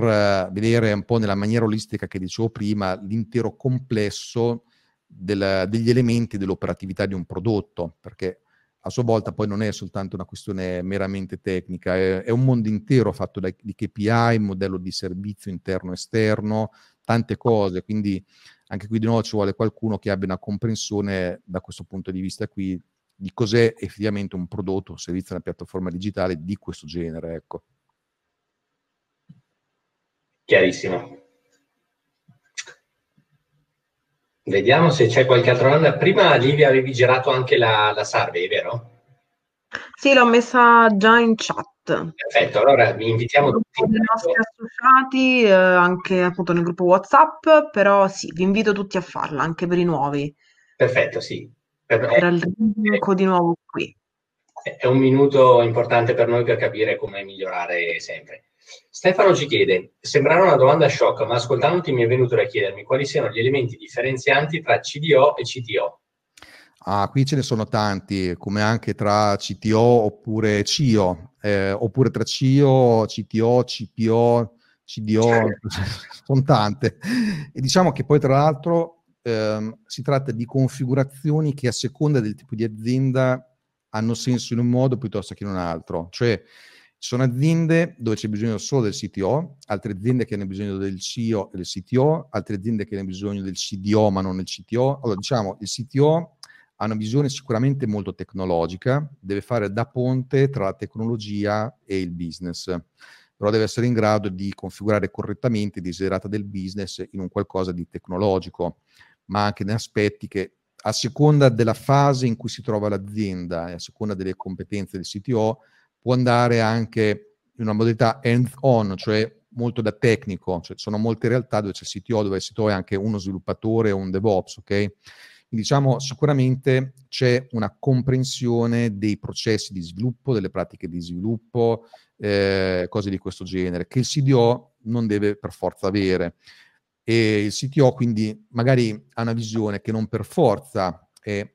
vedere un po' nella maniera olistica che dicevo prima l'intero complesso degli elementi dell'operatività di un prodotto, perché a sua volta poi non è soltanto una questione meramente tecnica, è un mondo intero fatto di KPI, modello di servizio interno e esterno, tante cose, quindi anche qui di nuovo ci vuole qualcuno che abbia una comprensione da questo punto di vista qui di cos'è effettivamente un prodotto, un servizio, una piattaforma digitale di questo genere, ecco. Chiarissimo. Vediamo se c'è qualche altra domanda. Prima Livia avevi girato anche la survey, vero? Sì, l'ho messa già in chat. Perfetto, allora vi invitiamo tutti. I nostri associati, anche appunto nel gruppo WhatsApp, però sì, vi invito tutti a farla, anche per i nuovi. Perfetto, sì. Era il link di nuovo qui. È un minuto importante per noi per capire come migliorare sempre. Stefano ci chiede, sembrava una domanda shock, ma ascoltandoti mi è venuto da chiedermi quali siano gli elementi differenzianti tra CDO e CTO. Ah, qui ce ne sono tanti, come anche tra CTO oppure CIO, oppure tra CIO, CTO, CPO, CDO, sono tante. E diciamo che poi tra l'altro si tratta di configurazioni che a seconda del tipo di azienda hanno senso in un modo piuttosto che in un altro, cioè ci sono aziende dove c'è bisogno solo del CTO, altre aziende che hanno bisogno del CIO e del CTO, altre aziende che hanno bisogno del CDO ma non del CTO. Allora diciamo, il CTO ha una visione sicuramente molto tecnologica, deve fare da ponte tra la tecnologia e il business, però deve essere in grado di configurare correttamente i desiderata del business in un qualcosa di tecnologico, ma anche in aspetti che a seconda della fase in cui si trova l'azienda e a seconda delle competenze del CTO può andare anche in una modalità hands-on, cioè molto da tecnico, cioè sono molte realtà dove c'è il CTO, dove il CTO è anche uno sviluppatore o un DevOps, ok? Diciamo, sicuramente c'è una comprensione dei processi di sviluppo, delle pratiche di sviluppo, cose di questo genere, che il CDO non deve per forza avere. E il CTO quindi magari ha una visione che non per forza è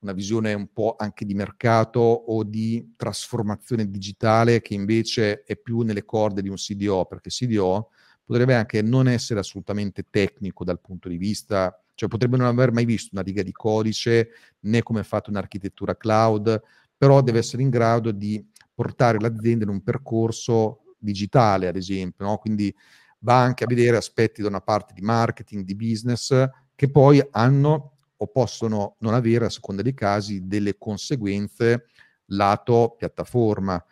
una visione un po' anche di mercato o di trasformazione digitale, che invece è più nelle corde di un CDO, perché il CDO potrebbe anche non essere assolutamente tecnico dal punto di vista, cioè potrebbe non aver mai visto una riga di codice né come è fatta un'architettura cloud, però deve essere in grado di portare l'azienda in un percorso digitale, ad esempio, no? Quindi va anche a vedere aspetti da una parte di marketing, di business, che poi hanno o possono non avere, a seconda dei casi, delle conseguenze lato piattaforma.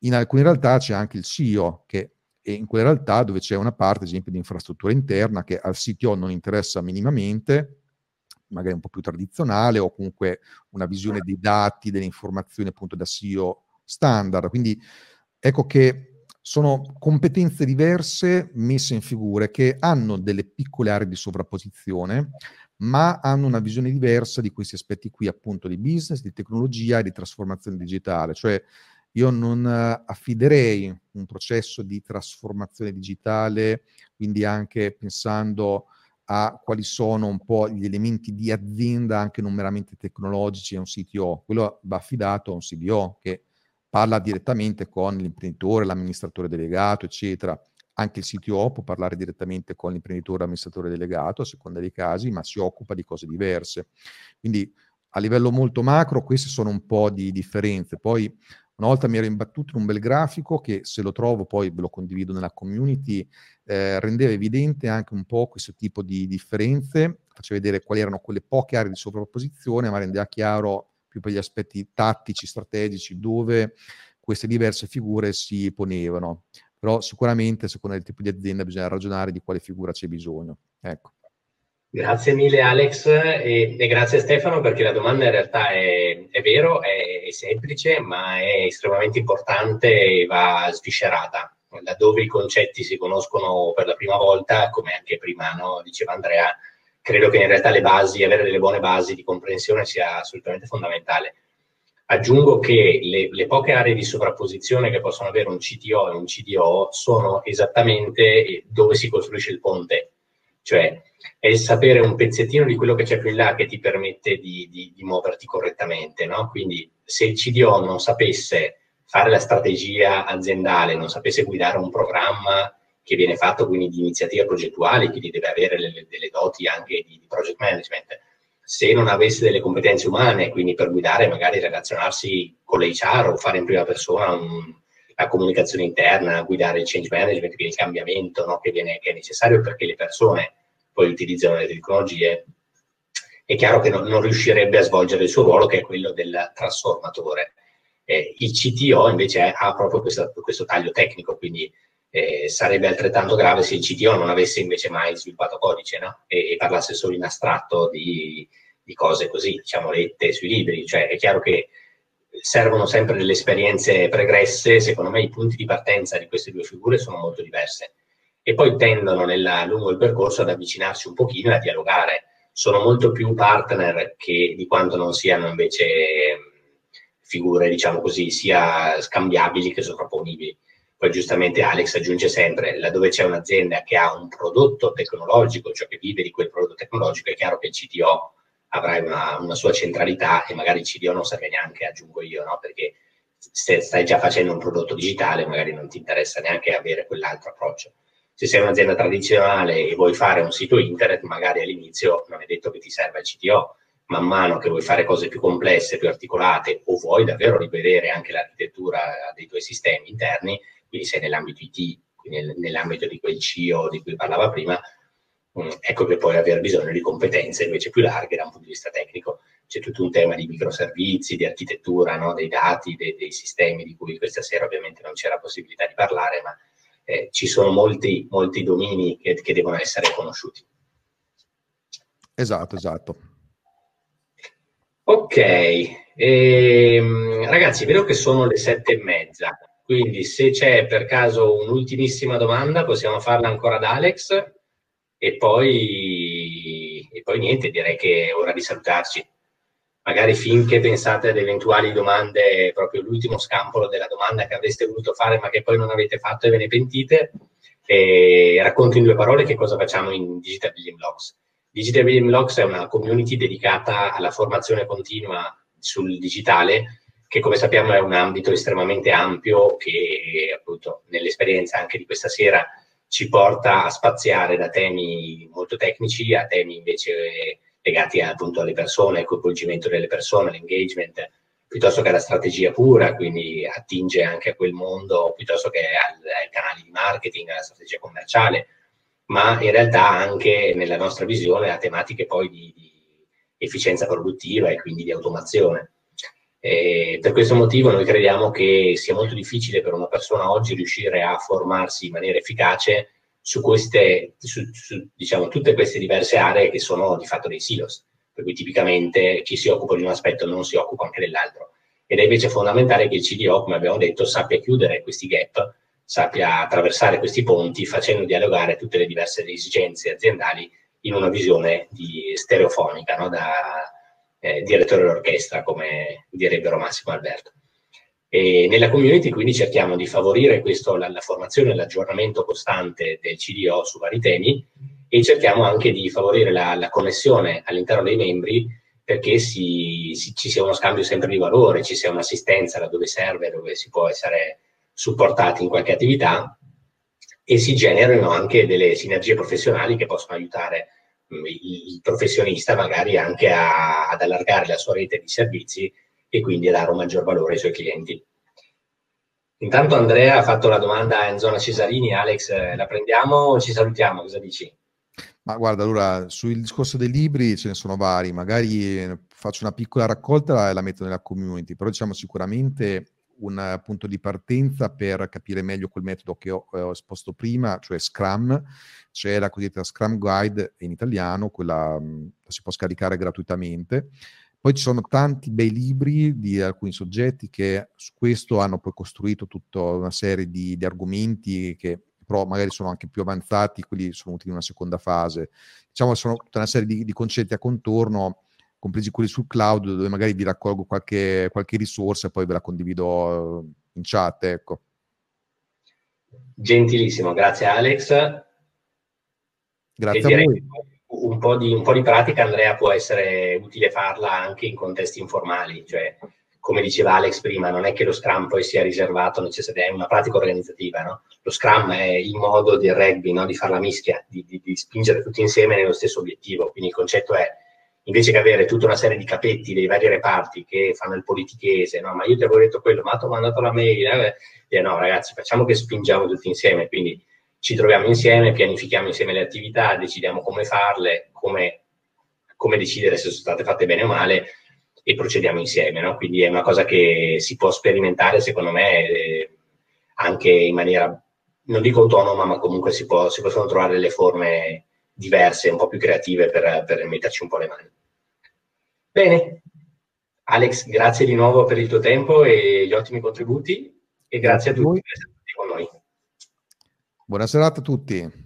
In alcune realtà c'è anche il CEO, che è in quelle realtà dove c'è una parte, ad esempio, di infrastruttura interna che al CTO non interessa minimamente, magari un po' più tradizionale, o comunque una visione dei dati, delle informazioni appunto da CEO standard. Quindi ecco che sono competenze diverse messe in figure che hanno delle piccole aree di sovrapposizione, ma hanno una visione diversa di questi aspetti qui, appunto, di business, di tecnologia e di trasformazione digitale. Cioè io non affiderei un processo di trasformazione digitale, quindi anche pensando a quali sono un po' gli elementi di azienda anche non meramente tecnologici, a un CTO. Quello va affidato a un CDO che parla direttamente con l'imprenditore, l'amministratore delegato, eccetera. Anche il CTO può parlare direttamente con l'imprenditore, l'amministratore delegato, a seconda dei casi, ma si occupa di cose diverse. Quindi a livello molto macro queste sono un po' di differenze. Poi una volta mi ero imbattuto in un bel grafico che, se lo trovo, poi ve lo condivido nella community, rendeva evidente anche un po' questo tipo di differenze, faceva vedere quali erano quelle poche aree di sovrapposizione, ma rendeva chiaro più per gli aspetti tattici, strategici, dove queste diverse figure si ponevano. Però sicuramente, secondo il tipo di azienda, bisogna ragionare di quale figura c'è bisogno. Ecco. Grazie mille Alex e grazie Stefano, perché la domanda in realtà è vero, è semplice, ma è estremamente importante e va sviscerata. Laddove i concetti si conoscono per la prima volta, come anche prima, no? Diceva Andrea, credo che in realtà le basi, avere delle buone basi di comprensione sia assolutamente fondamentale. Aggiungo che le poche aree di sovrapposizione che possono avere un CTO e un CDO sono esattamente dove si costruisce il ponte. Cioè è il sapere un pezzettino di quello che c'è più in là che ti permette di muoverti correttamente, no? Quindi se il CDO non sapesse fare la strategia aziendale, non sapesse guidare un programma che viene fatto, quindi di iniziative progettuali, quindi deve avere delle doti anche di project management. Se non avesse delle competenze umane, quindi per guidare, magari relazionarsi con l'HR o fare in prima persona la comunicazione interna, guidare il change management, quindi il cambiamento, no? che è necessario perché le persone poi utilizzano le tecnologie, è chiaro che non riuscirebbe a svolgere il suo ruolo, che è quello del trasformatore. Il CTO invece ha proprio questo taglio tecnico, quindi sarebbe altrettanto grave se il CTO non avesse invece mai sviluppato codice, no? E parlasse solo in astratto di cose così, diciamo, lette sui libri. Cioè è chiaro che servono sempre delle esperienze pregresse. Secondo me i punti di partenza di queste due figure sono molto diverse e poi tendono lungo il percorso ad avvicinarsi un pochino e a dialogare. Sono molto più partner che di quanto non siano invece figure, diciamo così, sia scambiabili che sovrapponibili. Poi giustamente Alex aggiunge sempre, laddove c'è un'azienda che ha un prodotto tecnologico, cioè che vive di quel prodotto tecnologico, è chiaro che il CTO avrà una sua centralità e magari il CDO non serve neanche, aggiungo io, no? Perché se stai già facendo un prodotto digitale magari non ti interessa neanche avere quell'altro approccio. Se sei un'azienda tradizionale e vuoi fare un sito internet, magari all'inizio non è detto che ti serva il CTO. Man mano che vuoi fare cose più complesse, più articolate, o vuoi davvero rivedere anche l'architettura dei tuoi sistemi interni, quindi sei nell'ambito IT, quindi nell'ambito di quel CEO di cui parlava prima, ecco che puoi aver bisogno di competenze invece più larghe da un punto di vista tecnico. C'è tutto un tema di microservizi, di architettura, no? Dei dati, dei sistemi, di cui questa sera ovviamente non c'era possibilità di parlare, ma ci sono molti domini che devono essere conosciuti. Esatto. Ok, ragazzi, vedo che sono le 7:30. Quindi se c'è per caso un'ultimissima domanda possiamo farla ancora ad Alex e poi, poi niente, direi che è ora di salutarci. Magari finché pensate ad eventuali domande, proprio l'ultimo scampolo della domanda che avreste voluto fare ma che poi non avete fatto e ve ne pentite, racconto in due parole che cosa facciamo in Digital Building Blocks. Digital Building Blocks è una community dedicata alla formazione continua sul digitale, che come sappiamo è un ambito estremamente ampio che appunto nell'esperienza anche di questa sera ci porta a spaziare da temi molto tecnici a temi invece legati appunto alle persone, al coinvolgimento delle persone, all'engagement, piuttosto che alla strategia pura, quindi attinge anche a quel mondo, piuttosto che ai canali di marketing, alla strategia commerciale, ma in realtà anche nella nostra visione a tematiche poi di efficienza produttiva e quindi di automazione. Per questo motivo noi crediamo che sia molto difficile per una persona oggi riuscire a formarsi in maniera efficace su queste, su diciamo tutte queste diverse aree che sono di fatto dei silos, per cui tipicamente chi si occupa di un aspetto non si occupa anche dell'altro, ed è invece fondamentale che il CDO, come abbiamo detto, sappia chiudere questi gap, sappia attraversare questi ponti facendo dialogare tutte le diverse esigenze aziendali in una visione di stereofonica, no? Da direttore d'orchestra, come direbbero Massimo Alberto. E nella community quindi cerchiamo di favorire questo, la formazione e l'aggiornamento costante del CDO su vari temi, e cerchiamo anche di favorire la connessione all'interno dei membri, perché ci sia uno scambio sempre di valore, ci sia un'assistenza laddove serve, dove si può essere supportati in qualche attività, e si generano anche delle sinergie professionali che possono aiutare il professionista magari anche ad allargare la sua rete di servizi e quindi a dare un maggior valore ai suoi clienti. Intanto Andrea ha fatto la domanda in zona Cesarini. Alex, la prendiamo o ci salutiamo? Cosa dici? Ma guarda, allora, sul discorso dei libri ce ne sono vari, magari faccio una piccola raccolta e la metto nella community, però diciamo sicuramente un punto di partenza per capire meglio quel metodo che ho esposto prima, cioè Scrum. C'è la cosiddetta Scrum Guide in italiano, quella si può scaricare gratuitamente. Poi ci sono tanti bei libri di alcuni soggetti che su questo hanno poi costruito tutta una serie di argomenti che però magari sono anche più avanzati, quelli sono utili in una seconda fase. Diciamo sono tutta una serie di concetti a contorno, compresi quelli sul cloud, dove magari vi raccolgo qualche risorsa e poi ve la condivido in chat, ecco. Gentilissimo, grazie Alex. Grazie a voi. Un po' di pratica, Andrea, può essere utile farla anche in contesti informali, cioè come diceva Alex prima, non è che lo Scrum poi sia riservato necessariamente, è una pratica organizzativa, no? Lo Scrum è il modo del rugby, no? Di fare la mischia, di spingere tutti insieme nello stesso obiettivo, quindi il concetto è, invece che avere tutta una serie di capetti dei vari reparti che fanno il politichese, no? Ma io ti avevo detto quello, ma ti ho mandato la mail, no ragazzi, facciamo che spingiamo tutti insieme, quindi ci troviamo insieme, pianifichiamo insieme le attività, decidiamo come farle, come decidere se sono state fatte bene o male, e procediamo insieme, no? Quindi è una cosa che si può sperimentare, secondo me, anche in maniera, non dico autonoma, ma comunque si possono trovare delle forme diverse, un po' più creative per metterci un po' le mani. Bene, Alex, grazie di nuovo per il tuo tempo e gli ottimi contributi, e grazie a tutti per essere stati con noi. Buona serata a tutti.